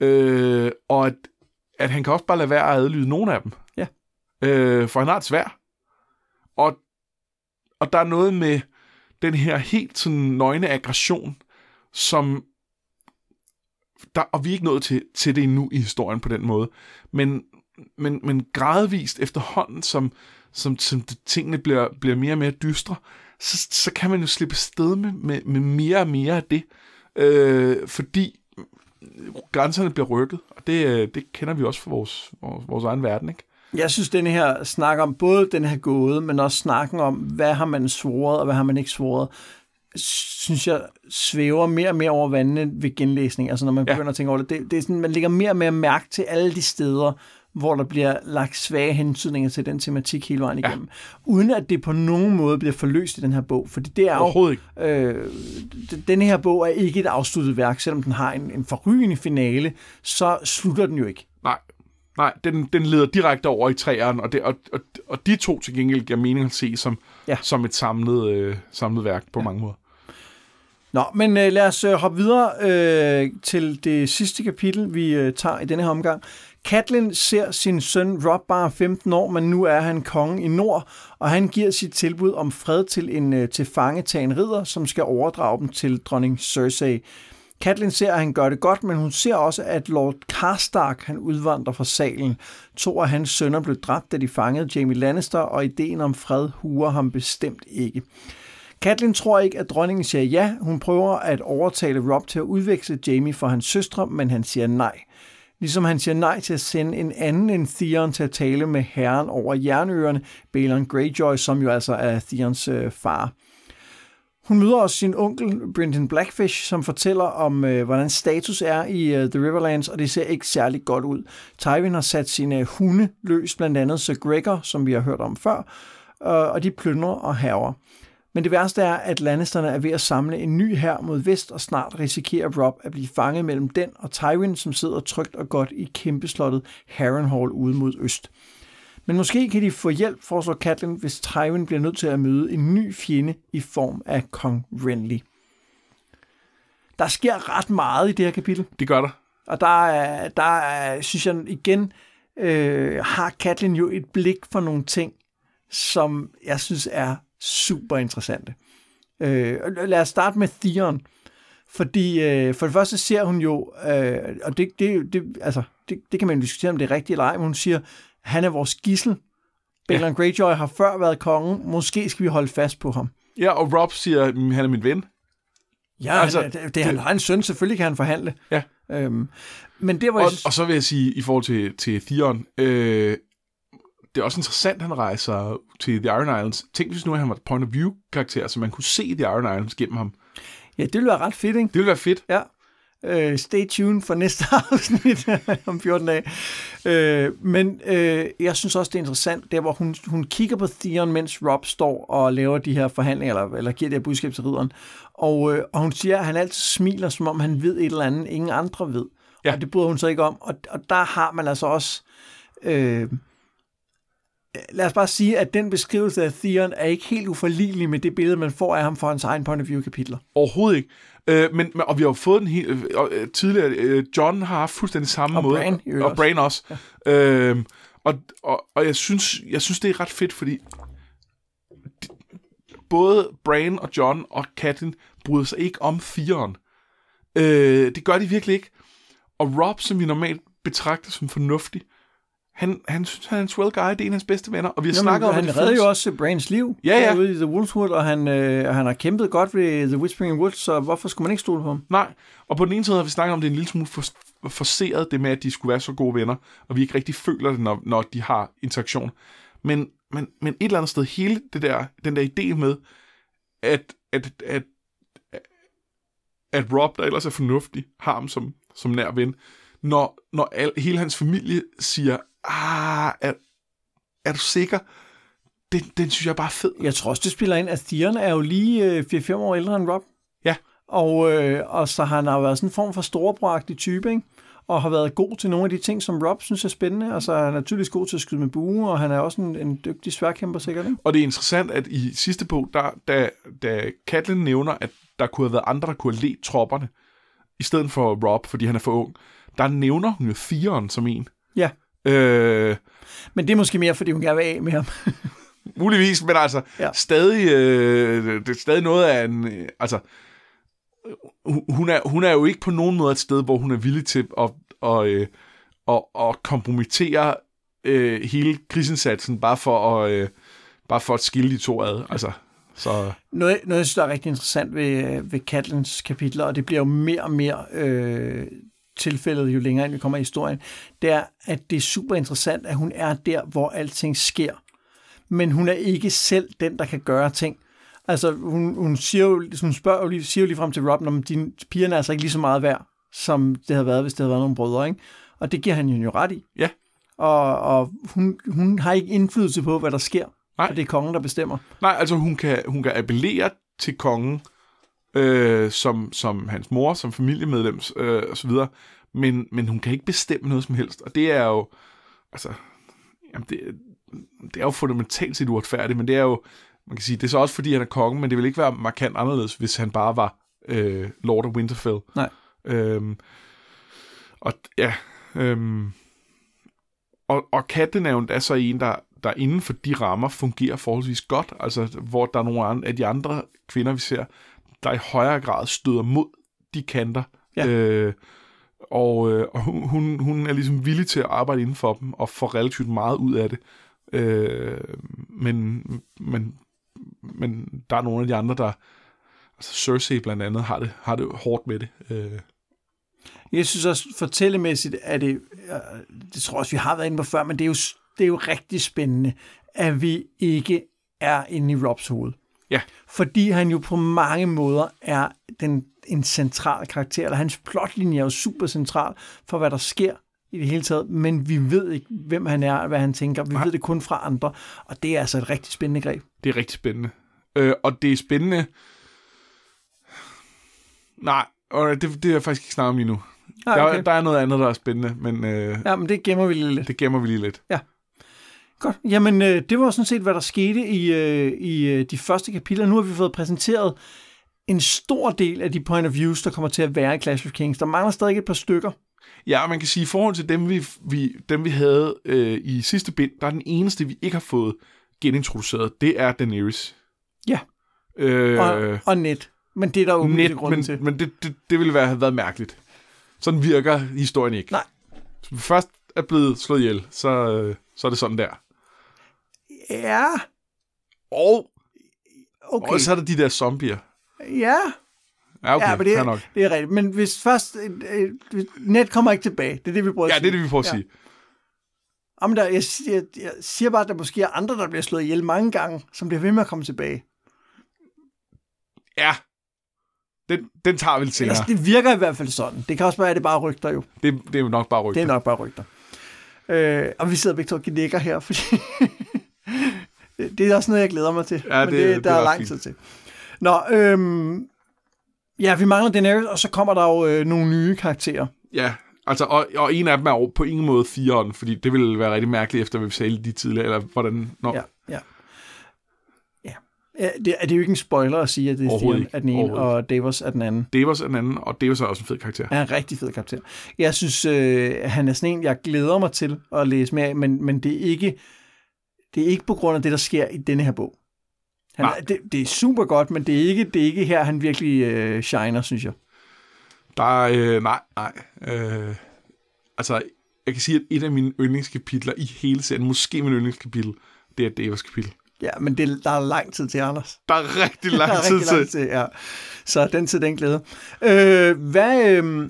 Øh, og at, at han kan også bare lade være at adlyde nogen af dem. Ja. Øh, for han har et sværd. Og, og der er noget med, den her helt sådan nøgne aggression, som der, og vi er ikke nået til, til det endnu i historien på den måde, men, men, men gradvist efterhånden, som, som, som tingene bliver, bliver mere og mere dystre, så, så kan man jo slippe sted med, med, med mere og mere af det, øh, fordi grænserne bliver rykket, og det, det kender vi også fra vores, vores, vores egen verden, ikke? Jeg synes, den her snak om både den her gåde, men også snakken om, hvad har man svoret, og hvad har man ikke svoret, synes jeg svæver mere og mere over vandene ved genlæsning. Altså når man begynder ja. at tænke over det, det, det er sådan, man lægger mere og mere mærke til alle de steder, hvor der bliver lagt svage hentydninger til den tematik hele vejen igennem, ja. uden at det på nogen måde bliver forløst i den her bog, fordi det er jo, øh, den her bog er ikke et afsluttet værk, selvom den har en, en forrygende finale, så slutter den jo ikke. Nej, nej, den, den leder direkte over i træerne, og, det, og, og, og de to til gengæld giver mening at se som, ja. som et samlet, øh, samlet værk på ja. mange måder. Nå, men øh, lad os øh, hoppe videre øh, til det sidste kapitel, vi øh, tager i denne her omgang. Catelyn ser sin søn Robb bare femten år, men nu er han konge i nord, og han giver sit tilbud om fred til en øh, tilfangetagen ridder, som skal overdrage dem til dronning Cersei. Catelyn ser, at han gør det godt, men hun ser også, at Lord Karstark, han udvandrer fra Salen. To af hans sønner blev dræbt, da de fangede Jamie Lannister, og ideen om fred huer ham bestemt ikke. Catelyn tror ikke, at dronningen siger ja. Hun prøver at overtale Robb til at udveksle Jamie for hans søstre, men han siger nej. Ligesom han siger nej til at sende en anden end Theon til at tale med herren over jernøerne, Balon Greyjoy, som jo altså er Theons øh, far. Hun møder også sin onkel, Brendan Blackfish, som fortæller om, øh, hvordan status er i øh, The Riverlands, og det ser ikke særlig godt ud. Tywin har sat sine hunde løs, blandt andet Sir Gregor, som vi har hørt om før, øh, og de plyndrer og hærger. Men det værste er, at Lannisterne er ved at samle en ny hær mod vest, og snart risikerer Robb at blive fanget mellem den og Tywin, som sidder trygt og godt i kæmpeslottet Harrenhal ude mod øst. Men måske kan de få hjælp, foreslår Catelyn, hvis Tywin bliver nødt til at møde en ny fjende i form af kong Renly. Der sker ret meget i det her kapitel. Det gør der. Og der, der synes jeg igen, øh, har Catelyn jo et blik for nogle ting, som jeg synes er super interessante. Øh, lad os starte med Theon. Fordi øh, for det første ser hun jo, øh, og det, det, det, altså, det, det kan man jo diskutere, om det er rigtigt eller ej, men hun siger, han er vores gidsel. Balon ja. Greyjoy har før været kongen. Måske skal vi holde fast på ham. Ja, og Robb siger, han er min ven. Ja, altså, han, det, det, han har en søn. Selvfølgelig kan han forhandle. Ja. Øhm, men det var og, og så vil jeg sige, i forhold til, til Theon, øh, det er også interessant, han rejser til The Iron Islands. Tænk hvis nu, at han var et point of view-karakter, så man kunne se The Iron Islands gennem ham. Ja, det ville være ret fedt, ikke? Det ville være fedt. Ja. Uh, stay tuned for næste afsnit om fjorten dage. Uh, men uh, jeg synes også, det er interessant, der hvor hun, hun kigger på Theon, mens Robb står og laver de her forhandlinger, eller, eller giver det her budskab til ridderen. Og, uh, og hun siger, at han altid smiler, som om han ved et eller andet, ingen andre ved. Ja. Og det bryder hun så ikke om. Og, og der har man altså også... Uh, lad os bare sige, at den beskrivelse af Theon er ikke helt uforligelig med det billede, man får af ham fra hans egen point of view kapitler. Overhovedet ikke. Øh, men, og vi har jo fået den helt... Øh, tidligere, øh, John har haft fuldstændig samme og måde. Bran, og også. Bran også. Ja. Øh, og og, og jeg, synes, jeg synes, det er ret fedt, fordi de, både Bran og John og Catelyn bryder sig ikke om Theon. Øh, det gør de virkelig ikke. Og Robb, som vi normalt betragter som fornuftig, Han, han synes, han er en swell guy, det er en af hans bedste venner, og vi har Jamen, snakket om han det. Han redder jo også Brans liv ja, ja. derude i The Wolfswood, og han, øh, han har kæmpet godt ved The Whispering Woods, så hvorfor skulle man ikke stole på ham? Nej, og på den ene side har vi snakket om, det en lille smule for, forseret, det med, at de skulle være så gode venner, og vi ikke rigtig føler det, når, når de har interaktion. Men, men, men et eller andet sted, hele det der, den der idé med, at, at, at, at, at Robb, der ellers er fornuftig, har ham som, som nær ven, når, når al, hele hans familie siger, ah, er, er du sikker? Den, den synes jeg er bare fed. Jeg tror også, det spiller ind, at Theon er jo lige øh, fire fem år ældre end Robb. Ja. Og, øh, og så han har været sådan en form for storebroragtig type, ikke? Og har været god til nogle af de ting, som Robb synes er spændende. Altså, han er naturligvis god til at skyde med bue, og han er også en, en dygtig sværdkæmper, sikkert. Ikke? Og det er interessant, at i sidste bog, der, da, da Catelyn nævner, at der kunne have været andre, der kunne have ledt tropperne, i stedet for Robb, fordi han er for ung, der nævner hun jo Theon som en. Ja. Øh, men det er måske mere, fordi hun gerne vil af med ham. muligvis, men altså ja. stadig, øh, det er stadig noget af en... Øh, altså, hun er, hun er jo ikke på nogen måde et sted, hvor hun er villig til at, at, øh, at, at kompromittere øh, hele krigsindsatsen, bare for at, øh, bare for at skille de to ad. Altså, så. Noget, noget, jeg synes, der er rigtig interessant ved, ved Catelyns kapitler, og det bliver jo mere og mere... Øh tilfældet, jo længere ind vi kommer i historien, det er, at det er super interessant, at hun er der, hvor alting sker. Men hun er ikke selv den, der kan gøre ting. Altså, hun, hun, siger, jo, hun spørger jo lige, siger jo lige frem til Robb, om dine pigerne er altså ikke lige så meget værd, som det havde været, hvis det havde været nogle brødre, ikke? Og det giver han jo ret i. Ja. Og, og hun, hun har ikke indflydelse på, hvad der sker. Nej. For det er kongen, der bestemmer. Nej, altså hun kan, hun kan appellere til kongen, Øh, som, som hans mor, som familiemedlem øh, og så videre, men, men hun kan ikke bestemme noget som helst, og det er jo altså, jamen det, det er jo fundamentalt set uretfærdigt, men det er jo, man kan sige, det er så også fordi han er kongen, men det ville ikke være markant anderledes, hvis han bare var øh, Lord of Winterfell. Nej. Øhm, og ja, øhm, og, og Catelyn er så en, der der inden for de rammer fungerer forholdsvis godt, altså hvor der er nogle af de andre kvinder, vi ser, der i højere grad støder mod de kanter. Ja. Øh, og øh, og hun, hun, hun er ligesom villig til at arbejde inden for dem, og får relativt meget ud af det. Øh, men, men, men der er nogle af de andre, der... Altså Cersei blandt andet, har det, har det hårdt med det. Øh. Jeg synes også, fortællemæssigt er det... Det tror jeg også, vi har været inde på før, men det er jo, det er jo rigtig spændende, at vi ikke er inde i Robbs hoved. Ja. Fordi han jo på mange måder er den, en central karakter, eller hans plotlinje er jo super central for, hvad der sker i det hele taget, men vi ved ikke, hvem han er, hvad han tænker. Vi ja. ved det kun fra andre, og det er altså et rigtig spændende greb. Det er rigtig spændende. Øh, og det er spændende... Nej, det, det er jeg faktisk ikke snart om lige nu. Ah, okay. der, der er noget andet, der er spændende, men... Øh, ja, men det gemmer vi lige lidt. Det gemmer vi lige lidt. Ja. Godt. Jamen, øh, det var sådan set, hvad der skete i, øh, i øh, de første kapitler. Nu har vi fået præsenteret en stor del af de point of views, der kommer til at være i Clash of Kings. Der mangler stadig et par stykker. Ja, man kan sige, i forhold til dem, vi, vi, dem, vi havde øh, i sidste bind, der er den eneste, vi ikke har fået genintroduceret, det er Daenerys. Ja, øh, og, og Ned. Men det er der jo umuligt grund til. Men det, det, det ville være, have været mærkeligt. Sådan virker historien ikke. Nej. Hvis vi først er blevet slået ihjel, så, øh, så er det sådan der. Ja. Og, okay. og så er der de der zombier. Ja. Ja, okay, ja, men det, er, det er rigtigt. Men hvis først... Øh, Ned kommer ikke tilbage. Det er det, vi prøver at ja, sige. Ja, det er det, vi prøver at ja. sige. Jamen, der, jeg, jeg, jeg siger bare, at der måske er andre, der bliver slået ihjel mange gange, som bliver ved med at komme tilbage. Ja. Den, den tager vi lidt senere. Altså, det virker i hvert fald sådan. Det kan også være, at det bare rygter jo. Det, det er jo nok bare rygter. Det er nok bare rygter. Øh, og vi sidder begge to og gnikker her, fordi... Det er også noget, jeg glæder mig til, ja, men det, det, der det er lang fint. tid til. Nå, øhm, ja, vi mangler Daenerys, og så kommer der jo øh, nogle nye karakterer. Ja, altså, og, og en af dem er på ingen måde fireren, fordi det ville være rigtig mærkeligt, efter vi sagde de tidligere, eller hvordan... Nå. Ja, ja. ja. ja det, er det jo ikke en spoiler at sige, at det er Theon er den ene, og Davos er den anden? Davos er den anden, og Davos er også en fed karakter. Ja, en rigtig fed karakter. Jeg synes, øh, han er sådan en, jeg glæder mig til at læse mere af, men, men det er ikke... Det er ikke på grund af det, der sker i denne her bog. Han, det, det er super godt, men det er ikke, det er ikke her, han virkelig øh, shiner, synes jeg. Der øh, nej, nej. Øh, altså, jeg kan sige, at et af mine yndlingskapitler i hele serien, måske min yndlingskapitel, det er Davos kapitel. Ja, men det, der er lang tid til, Anders. Der er rigtig lang der er tid rigtig lang til. til ja. Så den tid, den glæder. Øh, hvad... Øh,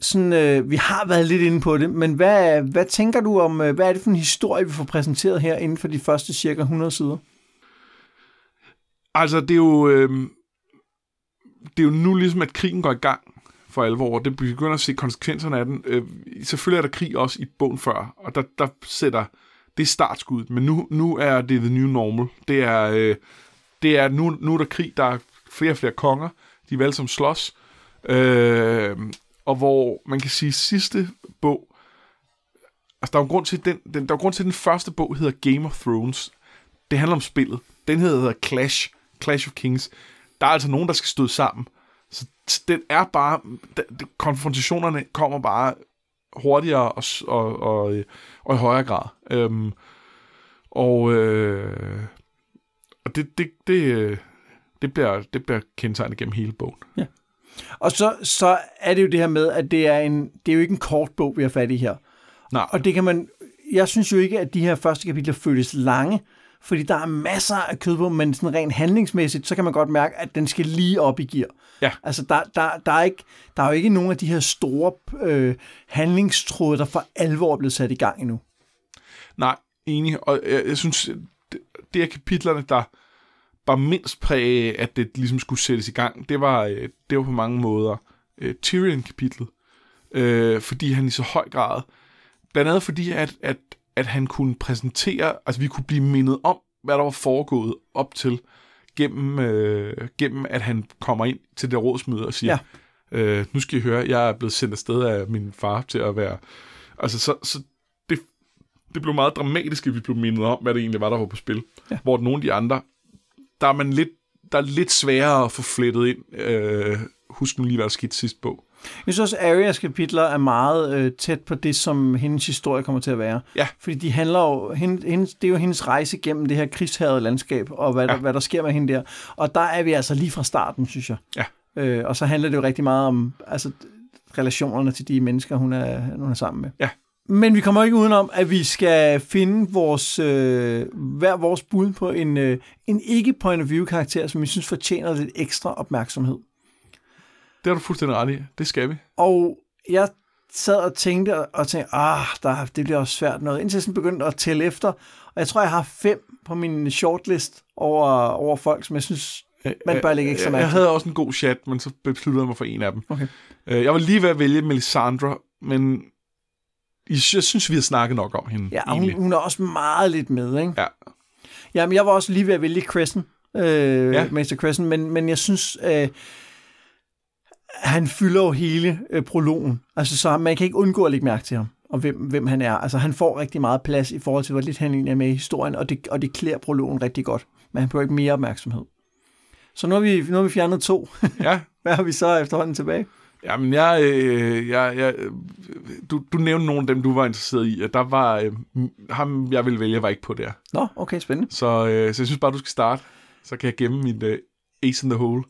Sådan, øh, vi har været lidt inde på det, men hvad, hvad tænker du om, hvad er det for en historie, vi får præsenteret her inden for de første cirka hundrede sider? Altså, det er jo, øh, det er jo nu ligesom, at krigen går i gang for alvor, og det begynder at se konsekvenserne af den. Øh, selvfølgelig er der krig også i bogen før, og der, der sætter det startskuddet, men nu, nu er det the new normal. Det er, øh, det er nu, nu er der krig, der er flere og flere konger, de er alle som slås, øh, og hvor man kan sige, sidste bog... Altså, der er jo grund til, den, den, der er grund til, den første bog hedder Game of Thrones. Det handler om spillet. Den hedder Clash. Clash of Kings. Der er altså nogen, der skal støde sammen. Så den er bare... Den, konfrontationerne kommer bare hurtigere og, og, og, og i højere grad. Øhm, Og, øh, og det, det, det, det, bliver, det bliver kendetegnet gennem hele bogen. Ja. Og så, så er det jo det her med, at det er, en, det er jo ikke en kort bog, vi har fat i her. Nej. Og det kan man... Jeg synes jo ikke, at de her første kapitler føles lange, fordi der er masser af kød på, men sådan rent handlingsmæssigt, så kan man godt mærke, at den skal lige op i gear. Ja. Altså, der, der, der, er ikke, der er jo ikke nogen af de her store øh, handlingstråde, der for alvor er blevet sat i gang endnu. Nej, enig. Og jeg, jeg synes, det, det her kapitlerne, der var mindst præg, at det ligesom skulle sættes i gang, det var, det var på mange måder øh, Tyrion-kapitlet. Øh, fordi han i så høj grad... Blandt andet fordi, at, at, at han kunne præsentere, altså vi kunne blive mindet om, hvad der var foregået op til, gennem, øh, gennem at han kommer ind til det rådsmøde og siger, ja. øh, nu skal I høre, jeg er blevet sendt afsted af min far til at være... Altså så, så det, det blev meget dramatisk, at vi blev mindet om, hvad det egentlig var, der var på spil. Ja. Hvor nogle af de andre, der er, man lidt, der er lidt sværere at få flettet ind. Øh, husk nu lige, hvad der skete sidst på. Jeg synes også, at Arias kapitler er meget øh, tæt på det, som hendes historie kommer til at være. Ja. Fordi de handler jo, hende, hendes, det er jo hendes rejse gennem det her krigshærgede landskab, og hvad, ja. der, hvad der sker med hende der. Og der er vi altså lige fra starten, synes jeg. Ja. Øh, og så handler det jo rigtig meget om altså, relationerne til de mennesker, hun er, hun er sammen med. Ja. Men vi kommer ikke udenom, at vi skal finde vores, øh, hver vores bud på en, øh, en ikke-point-of-view-karakter, som vi synes fortjener lidt ekstra opmærksomhed. Det har du fuldstændig ret i. Det skal vi. Og jeg sad og tænkte, og tænkte, ah, der, det bliver også svært noget. Indtil jeg begyndte at tælle efter. Og jeg tror, jeg har fem på min shortlist over, over folk, som jeg synes, man bør lægge ekstra mærke. Jeg havde også en god chat, men så besluttede jeg mig for en af dem. Okay. Jeg var lige ved at vælge Melisandre, men jeg synes, vi har snakket nok om hende. Ja, hun, hun er også meget lidt med, ikke? Ja. Jamen, jeg var også lige ved at vælge Cressen, øh, ja. Maester Cressen, men, men jeg synes... Øh, han fylder jo hele øh, prologen. Altså, så man kan ikke undgå at lægge mærke til ham, og hvem, hvem han er. Altså, han får rigtig meget plads i forhold til, hvor lidt han er med i historien, og det, og det klæder prologen rigtig godt. Men han får ikke mere opmærksomhed. Så nu har vi, nu har vi fjernet to. Ja. Hvad har vi så efterhånden tilbage? Jamen, jeg... Øh, jeg, jeg du, du nævnte nogle af dem, du var interesseret i, og der var... Øh, ham, jeg ville vælge, var ikke på der. Nå, okay, spændende. Så, øh, så jeg synes bare, du skal starte. Så kan jeg gemme mit øh, ace in the hole.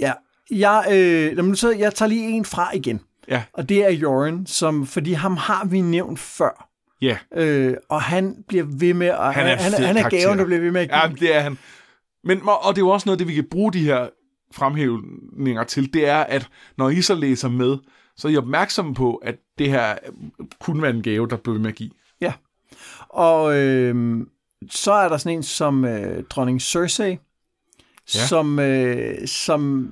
Ja. Jeg, øh, så jeg tager lige en fra igen, ja. Og det er Yoren, som, fordi ham har vi nævnt før, ja. øh, og han bliver ved med, og han er, han, han er gaven, der bliver ved med at give. Ja, det er han. Men, og det er jo også noget, det vi kan bruge de her fremhævninger til, det er, at når I så læser med, så er I opmærksomme på, at det her kunne være en gave, der blev ved med at give. Ja, og øh, så er der sådan en som øh, dronning Cersei, ja. Som, øh, som,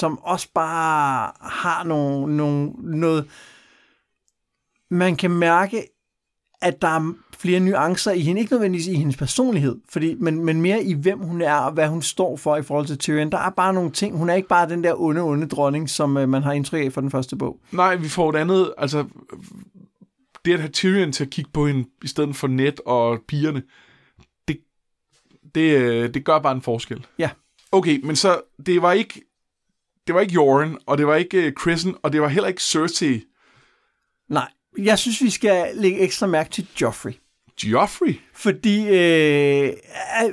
som også bare har nogle, nogle, noget... Man kan mærke, at der er flere nuancer i hende. Ikke nødvendigvis i hendes personlighed, fordi, men, men mere i, hvem hun er og hvad hun står for i forhold til Tyrion. Der er bare nogle ting. Hun er ikke bare den der onde, onde dronning, som øh, man har indtryk af fra den første bog. Nej, vi får et andet... Altså, det at have Tyrion til at kigge på hende i stedet for Ned og pigerne, det, det, det gør bare en forskel. Ja. Okay, men så det var ikke det var ikke Yoren, og det var ikke Cressen, og det var heller ikke Cersei. Nej, jeg synes vi skal lægge ekstra mærke til Joffrey. Joffrey, fordi øh,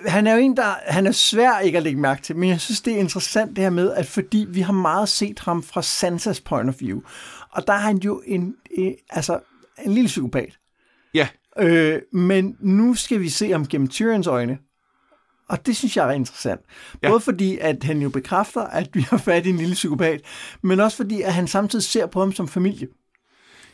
han er jo en der han er svær ikke at lægge mærke til, men jeg synes det er interessant det her med at fordi vi har meget set ham fra Sansas point of view, og der er han jo en øh, altså en lille psykopat. Ja. Øh, men nu skal vi se ham gennem Tyrions øjne. Og det synes jeg er interessant. Både ja. Fordi, at han jo bekræfter, at vi har fat i en lille psykopat, men også fordi, at han samtidig ser på ham som familie.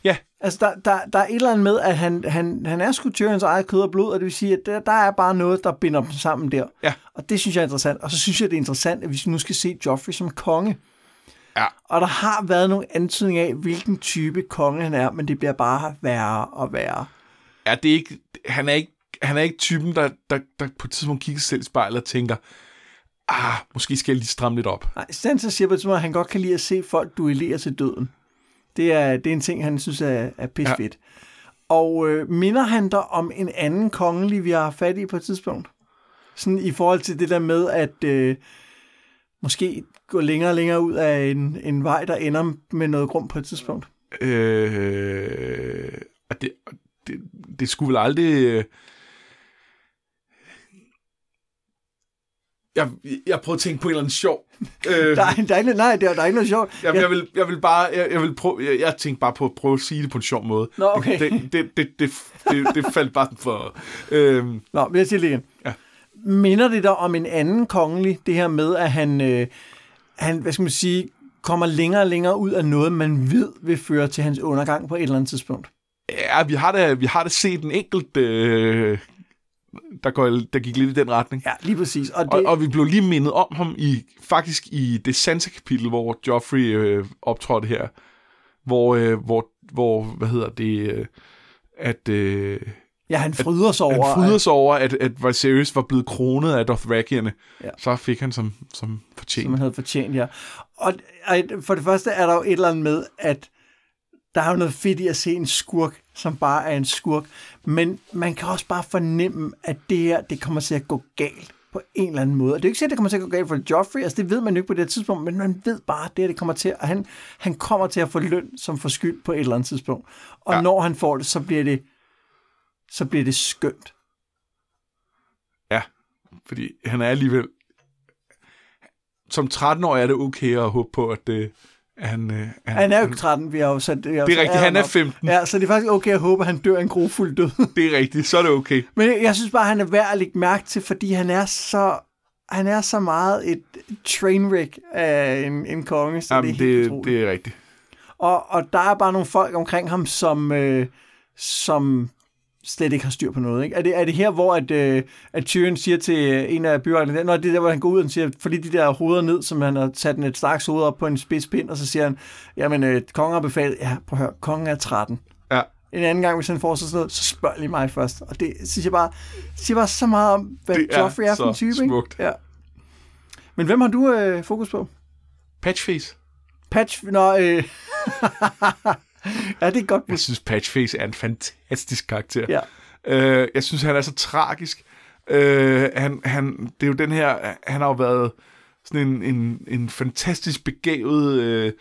Ja. Altså, der, der, der er et eller andet med, at han, han, han er sgu Tyrions eget kød og blod, og det vil sige, at der, der er bare noget, der binder dem sammen der. Ja. Og det synes jeg er interessant. Og så synes jeg, det er interessant, at vi nu skal se Joffrey som konge. Ja. Og der har været nogle antydninger af, hvilken type konge han er, men det bliver bare værre og værre. Ja, det er ikke... Han er ikke Han er ikke typen, der, der, der på et tidspunkt kigger selv i spejlet og tænker, ah, måske skal jeg lige stramme lidt op. Nej, Sansa siger på et tidspunkt, at han godt kan lide at se folk duellere til døden. Det er, det er en ting, han synes er, er pisfedt. Ja. Og øh, minder han der om en anden kongelig, vi har fat i på et tidspunkt? Sådan i forhold til det der med, at øh, måske gå længere og længere ud af en, en vej, der ender med noget grum på et tidspunkt. Øh, det, det, det skulle vel aldrig... Øh... Jeg, jeg prøver at tænke på en eller anden sjov. Øh, der er en dejlig, nej, det er der ikke noget sjovt. Jeg, jeg vil, jeg vil bare, jeg, jeg vil prøve, jeg, jeg tænkte bare på at prøve at sige det på en sjov måde. Nå, okay. Det, det, det, det, det, det, det faldt bare for. Øh. Nå, vil jeg sige det igen. Ja. Minder det dig om en anden kongelig, det her med, at han, øh, han, hvad skal man sige, kommer længere og længere ud af noget, man ved vil føre til hans undergang på et eller andet tidspunkt? Ja, vi har da, vi har da set en enkelt... Øh, Der, går, der gik lidt i den retning. Ja, lige præcis. Og, det... og, og vi blev lige mindet om ham i, faktisk i det Sansa-kapitel, hvor Joffrey øh, optrådte her, hvor, øh, hvor, hvor, hvad hedder det, øh, at... Øh, ja, han fryder sig over. Han fryder sig over, at, at Viserys var blevet kronet af Dothrakierne. Ja. Så fik han som, som fortjent. Som han havde fortjent, ja. Og for det første er der jo et eller andet med, at der er jo noget fedt i at se en skurk, som bare er en skurk. Men man kan også bare fornemme, at det her, det kommer til at gå galt på en eller anden måde. Og det er jo ikke sikkert, det kommer til at gå galt for Joffrey. Altså, det ved man jo ikke på det her tidspunkt, men man ved bare, at det her, det kommer til at... Han, han kommer til at få løn som forskyld på et eller andet tidspunkt. Og ja. Når han får det, så bliver det, så bliver det skønt. Ja, fordi han er alligevel... Som tretten-årig er det okay at håbe på, at det... Han, øh, han, han er jo ikke tretten, vi har jo sat... Det er rigtigt, er han er femten. Ja, så det er faktisk okay at håbe, at han dør en grofuld død. Det er rigtigt, så er det okay. Men jeg synes bare, han er værd at lægge mærke til, fordi han er så, han er så meget et trainwreck af en, en konge, så jamen, det er helt utroligt. Det er rigtigt. Og, og der er bare nogle folk omkring ham, som, øh, som slet ikke har styr på noget. Ikke? Er, det, er det her, hvor at, øh, at Tyrion siger til en af byreglerne, når det er der, hvor han går ud og siger, fordi de der hoveder ned, som han har sat et slags hoved op på en spidspind, og så siger han, jamen, øh, kongen har befalet, ja, prøv at høre, kongen er tretten. Ja. En anden gang, hvis han får sådan noget, så spørg lige mig først. Og det siger bare, siger bare så meget om, hvad det Joffrey er, er for en type. Smukt. Ja. Men hvem har du øh, fokus på? Patchface. Patch... Nå, øh... Ja, det er godt. Jeg synes, Patchface er en fantastisk karakter. Ja. Øh, jeg synes, han er så tragisk. Øh, han, han, det er jo den her... Han har jo været sådan en, en, en fantastisk begavet... Øh,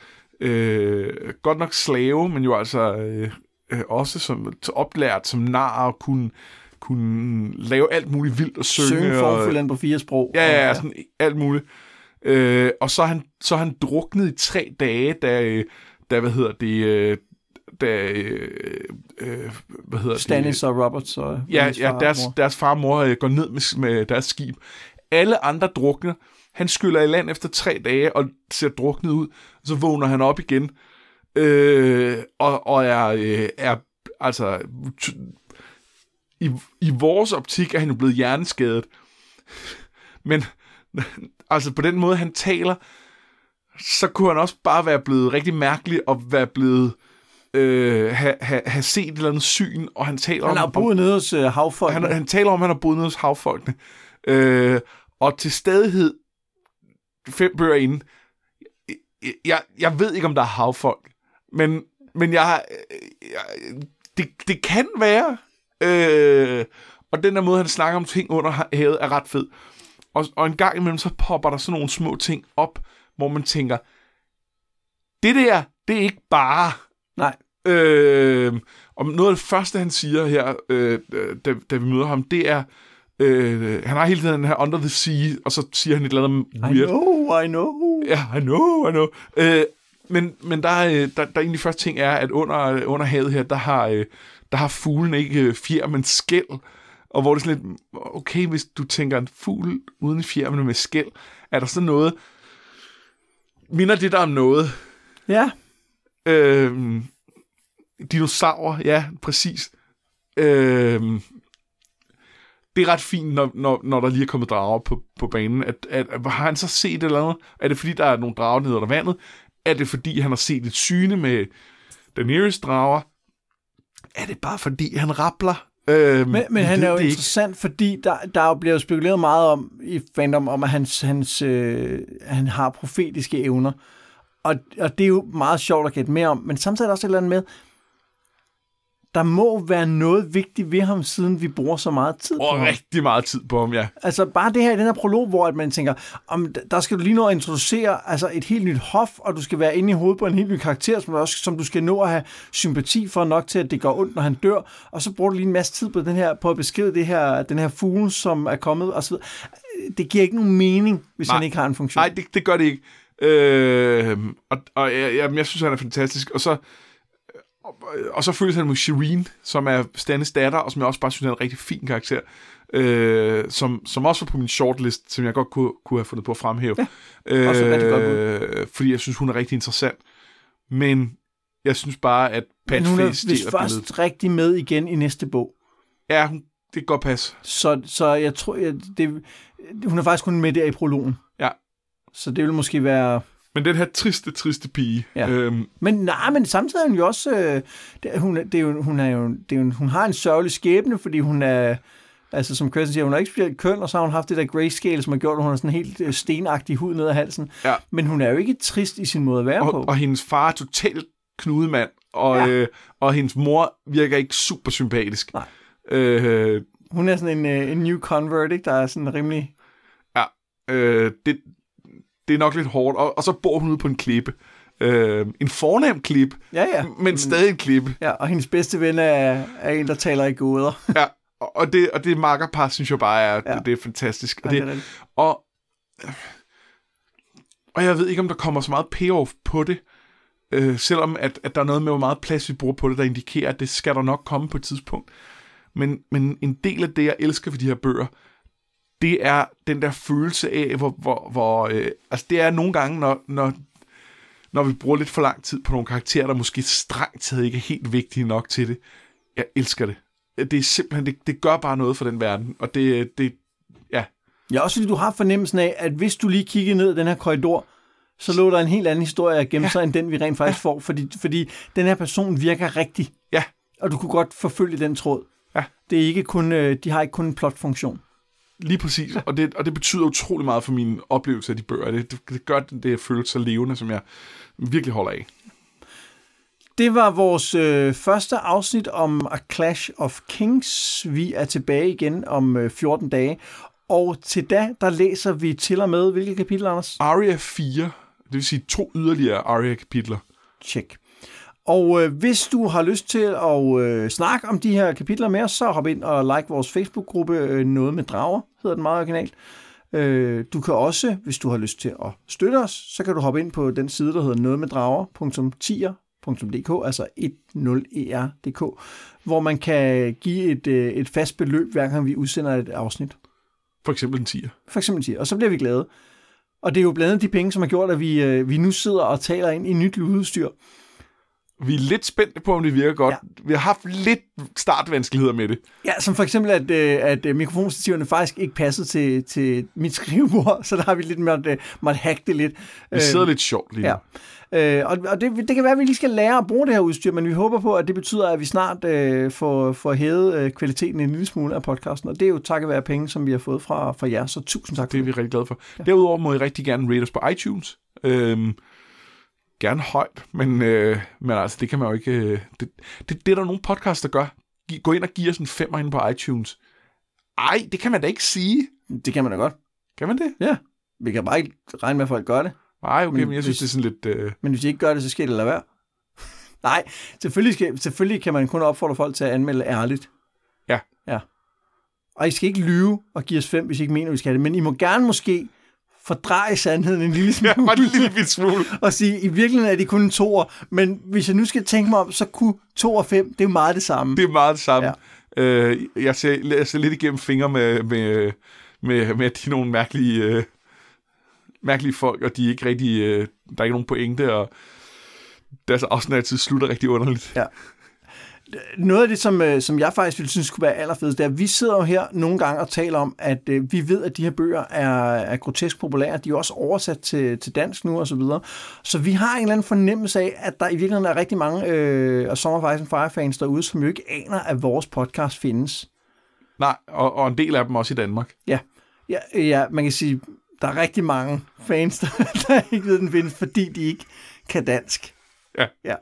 øh, godt nok slave, men jo altså øh, øh, også som, oplært som nar og kunne, kunne lave alt muligt vildt og synge. Synge forfuldendt på fire sprog. Ja, ja, ja, sådan alt muligt. Øh, og så er han, så han druknet i tre dage, da... Øh, Da, hvad hedder det, øh, da, øh, øh, hvad hedder Stannis det? og Robert og ja, ja, deres, deres far og mor øh, går ned med, med deres skib. Alle andre drukner. Han skyller i land efter tre dage og ser druknet ud. Så vågner han op igen øh, og, og er, øh, er altså t- i, i vores optik er han jo blevet hjerneskadet. Men altså på den måde han taler, så kunne han også bare være blevet rigtig mærkelig og være blevet øh, have ha, ha set et eller andet syn, og han taler han om, boet om hos, øh, han, han taler om, han har boet nede hos havfolkene. Øh, og til stadighed fem bøger inden, jeg, jeg ved ikke, om der er havfolk, men, men jeg, jeg det, det kan være, øh, og den der måde, han snakker om ting under havet, er ret fed. Og, og en gang imellem, så popper der sådan nogle små ting op, hvor man tænker, det der, det er ikke bare... Nej. Øh, og noget af det første, han siger her, øh, da, da vi møder ham, det er, øh, han har hele tiden den her under the sea, og så siger han et eller andet weird. I know, I know. Ja, I know, I know. Øh, men men der, der, der egentlig første ting er, at under, under havet her, der har, der har fuglen ikke fjer, men skæl. Og hvor det er sådan lidt, okay, hvis du tænker en fugl uden fjer, men med skæl, er der sådan noget... Minder det der om noget? Ja. Øhm, dinosaurer, ja, præcis. Øhm, det er ret fint, når, når, når der lige er kommet drager på, på banen. At, at, at, har han så set et eller andet? Er det fordi, der er nogle drager nede under vandet? Er det fordi, han har set et syne med Daenerys drager? Er det bare fordi, han rappler? Øhm, men men han er jo interessant, ikke? Fordi der, der jo bliver jo spekuleret meget om i fandom, om at hans, hans, øh, han har profetiske evner. Og, og det er jo meget sjovt at gætte mere om, men samtidig også et eller andet med, der må være noget vigtigt ved ham, siden vi bruger så meget tid oh, på ham. Rigtig meget tid på ham, ja. Altså bare det her i den her prolog, hvor at man tænker, om der skal du lige nå at introducere altså et helt nyt hof, og du skal være inde i hovedet på en helt ny karakter, som, også, som du skal nå at have sympati for nok til, at det går ondt, når han dør. Og så bruger du lige en masse tid på, den her, på at beskrive det her, den her fugle, som er kommet og så videre. det giver ikke nogen mening, hvis nej, han ikke har en funktion. Nej, det, det gør det ikke. Øh, og og jeg, jeg, jeg synes, han er fantastisk. Og så, og, og så føles han med Shireen, som er Stannis datter, og som jeg også bare synes, er en rigtig fin karakter. Øh, som, som også var på min shortlist, som jeg godt kunne, kunne have fundet på at fremhæve. Ja, øh, fordi jeg synes, hun er rigtig interessant. Men jeg synes bare, at Pat Face deler først rigtig med igen i næste bog. Ja, hun, det kan godt passe. Så, så jeg tror, jeg, det, hun er faktisk kun med der i prologen. Ja. Så det ville måske være... Men den her triste, triste pige. Ja. Øhm. Men nej, men samtidig er hun jo også... Øh, det, hun, det er jo, hun, er jo, det er jo, hun har en sørgelig skæbne, fordi hun er... Altså, som Cressen siger, hun er ikke specielt køn, og så har hun haft det der grayscale, som har gjort, at hun er sådan helt stenagtig hud ned ad halsen. Ja. Men hun er jo ikke trist i sin måde at være og, på. Og hendes far er totalt knudemand, og, ja. øh, og hendes mor virker ikke super sympatisk. Nej. Øh, hun er sådan en, en new convert, ikke? Der er sådan rimelig... Ja, øh, det, det er nok lidt hårdt. Og, og så bor hun ude på en klippe. Øh, en fornem klippe, ja, ja. Men, men stadig en klippe. Ja, og hendes bedste ven er, er en, der taler i gåder. Ja. Og det, og det makkerpar, synes jeg bare er, ja. det, det er fantastisk. Og, det, og, og jeg ved ikke, om der kommer så meget payoff på det, øh, selvom at, at der er noget med, hvor meget plads vi bruger på det, der indikerer, at det skal der nok komme på et tidspunkt. Men, men en del af det, jeg elsker for de her bøger, det er den der følelse af, hvor... hvor, hvor øh, altså, det er nogle gange, når, når, når vi bruger lidt for lang tid på nogle karakterer, der måske strengt taget ikke er helt vigtige nok til det. Jeg elsker det. Det er simpelthen, det, det gør bare noget for den verden, og det, det, ja. Ja, også fordi du har fornemmelsen af, at hvis du lige kiggede ned i den her korridor, så lå der en helt anden historie at gemme sig, ja. end den vi rent faktisk får, fordi, fordi den her person virker rigtig. Ja. Og du kunne godt forfølge den tråd. Ja. Det er ikke kun, de har ikke kun en plotfunktion. Lige præcis, og det, og det betyder utrolig meget for min oplevelse af de bøger. Det, det, det gør den der følelse så levende, som jeg virkelig holder af. Det var vores øh, første afsnit om A Clash of Kings. Vi er tilbage igen om øh, fjorten dage. Og til da, der læser vi til og med, hvilke kapitler, Anders? Aria fire, det vil sige to yderligere Aria-kapitler. Check. Og øh, hvis du har lyst til at øh, snakke om de her kapitler med os, så hop ind og like vores Facebook-gruppe, øh, Noget med Drager, hedder den meget originalt. Øh, du kan også, hvis du har lyst til at støtte os, så kan du hoppe ind på den side, der hedder noget med drager punktum tier punktum d k, altså ti punktum d k, hvor man kan give et, et fast beløb, hver gang vi udsender et afsnit. For eksempel en tier. For eksempel en tier, og så bliver vi glade. Og det er jo blandt andet de penge, som har gjort, at vi, vi nu sidder og taler ind i nyt lydudstyr. Vi er lidt spændte på, om det virker godt. Ja. Vi har haft lidt startvanskeligheder med det. Ja, som for eksempel, at, at mikrofonstativerne faktisk ikke passede til, til mit skrivebord, så der har vi lidt måtte, måtte hacke det lidt. Vi sidder æm, lidt sjovt lige nu. Ja. Øh, og det, det kan være, at vi lige skal lære at bruge det her udstyr, men vi håber på, at det betyder, at vi snart øh, får, får hævet øh, kvaliteten en lille smule af podcasten, og det er jo takket være penge, som vi har fået fra, fra jer, så tusind tak for det. Det er vi rigtig glade for. Ja. Derudover må I rigtig gerne rate os på iTunes. Øhm, Gerne højt, men, øh, men altså, det kan man jo ikke... Øh, det, det, det er der nogle podcasts, der gør. Gå ind og giver sådan en femmer inde på iTunes. Ej, det kan man da ikke sige. Det kan man da godt. Kan man det? Ja. Vi kan bare ikke regne med, at folk gør det. Nej, okay, men, men jeg synes, hvis, det er sådan lidt... Øh... Men hvis de ikke gør det, så skal det lade være. Nej, selvfølgelig, skal, selvfølgelig kan man kun opfordre folk til at anmelde ærligt. Ja. Ja. Og I skal ikke lyve og give os fem, hvis I ikke mener, vi skal det. Men I må gerne måske... fordreje sandheden en lille smule. Ja, en lille smule. Og sige, i virkeligheden er det kun en toer, men hvis jeg nu skal tænke mig om, så kunne to og fem, det er jo meget det samme. Det er meget det samme. Ja. Øh, jeg, ser, jeg ser lidt igennem fingre med, med, med, med de nogle mærkelige, øh, mærkelige folk, og de er ikke rigtig, øh, der er ikke nogen pointe, og deres afsnit altid slutter rigtig underligt. Ja. Noget af det, som, som jeg faktisk ville synes kunne være allerfedest, det er, at vi sidder jo her nogle gange og taler om, at vi ved, at de her bøger er, er grotesk populære. De er også oversat til, til dansk nu og så videre. Så vi har en eller anden fornemmelse af, at der i virkeligheden er rigtig mange øh, af Sommerfejs og Firefans derude, som jo ikke aner, at vores podcast findes. Nej, og, og en del af dem også i Danmark. Ja, ja, ja, man kan sige, der er rigtig mange fans, der, der ikke ved, den findes, fordi de ikke kan dansk. Ja. Ja.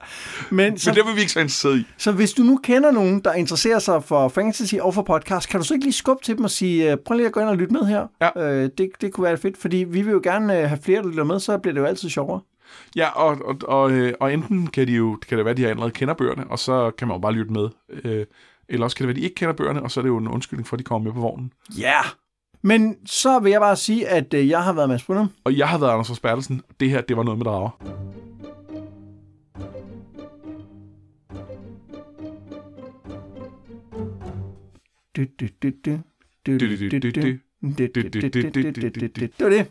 Men, så, Men det vil vi ikke så interesseret i. Så hvis du nu kender nogen, der interesserer sig for fantasy og for podcast, kan du så ikke lige skubbe til dem og sige, prøv lige at gå ind og lytte med her. Ja. Øh, det, det kunne være fedt, fordi vi vil jo gerne have flere, der lytter med, så bliver det jo altid sjovere. Ja, og, og, og, og enten kan, de jo, kan det være, de har allerede kender bøgerne, og så kan man jo bare lytte med. Øh, eller også kan det være, de ikke kender bøgerne, og så er det jo en undskyldning for, at de kommer med på vognen. Ja, yeah. Men så vil jeg bare sige, at jeg har været Mads Brynum. Og jeg har været Anders Forsbertelsen. Det her, det var noget med drager. Det var det.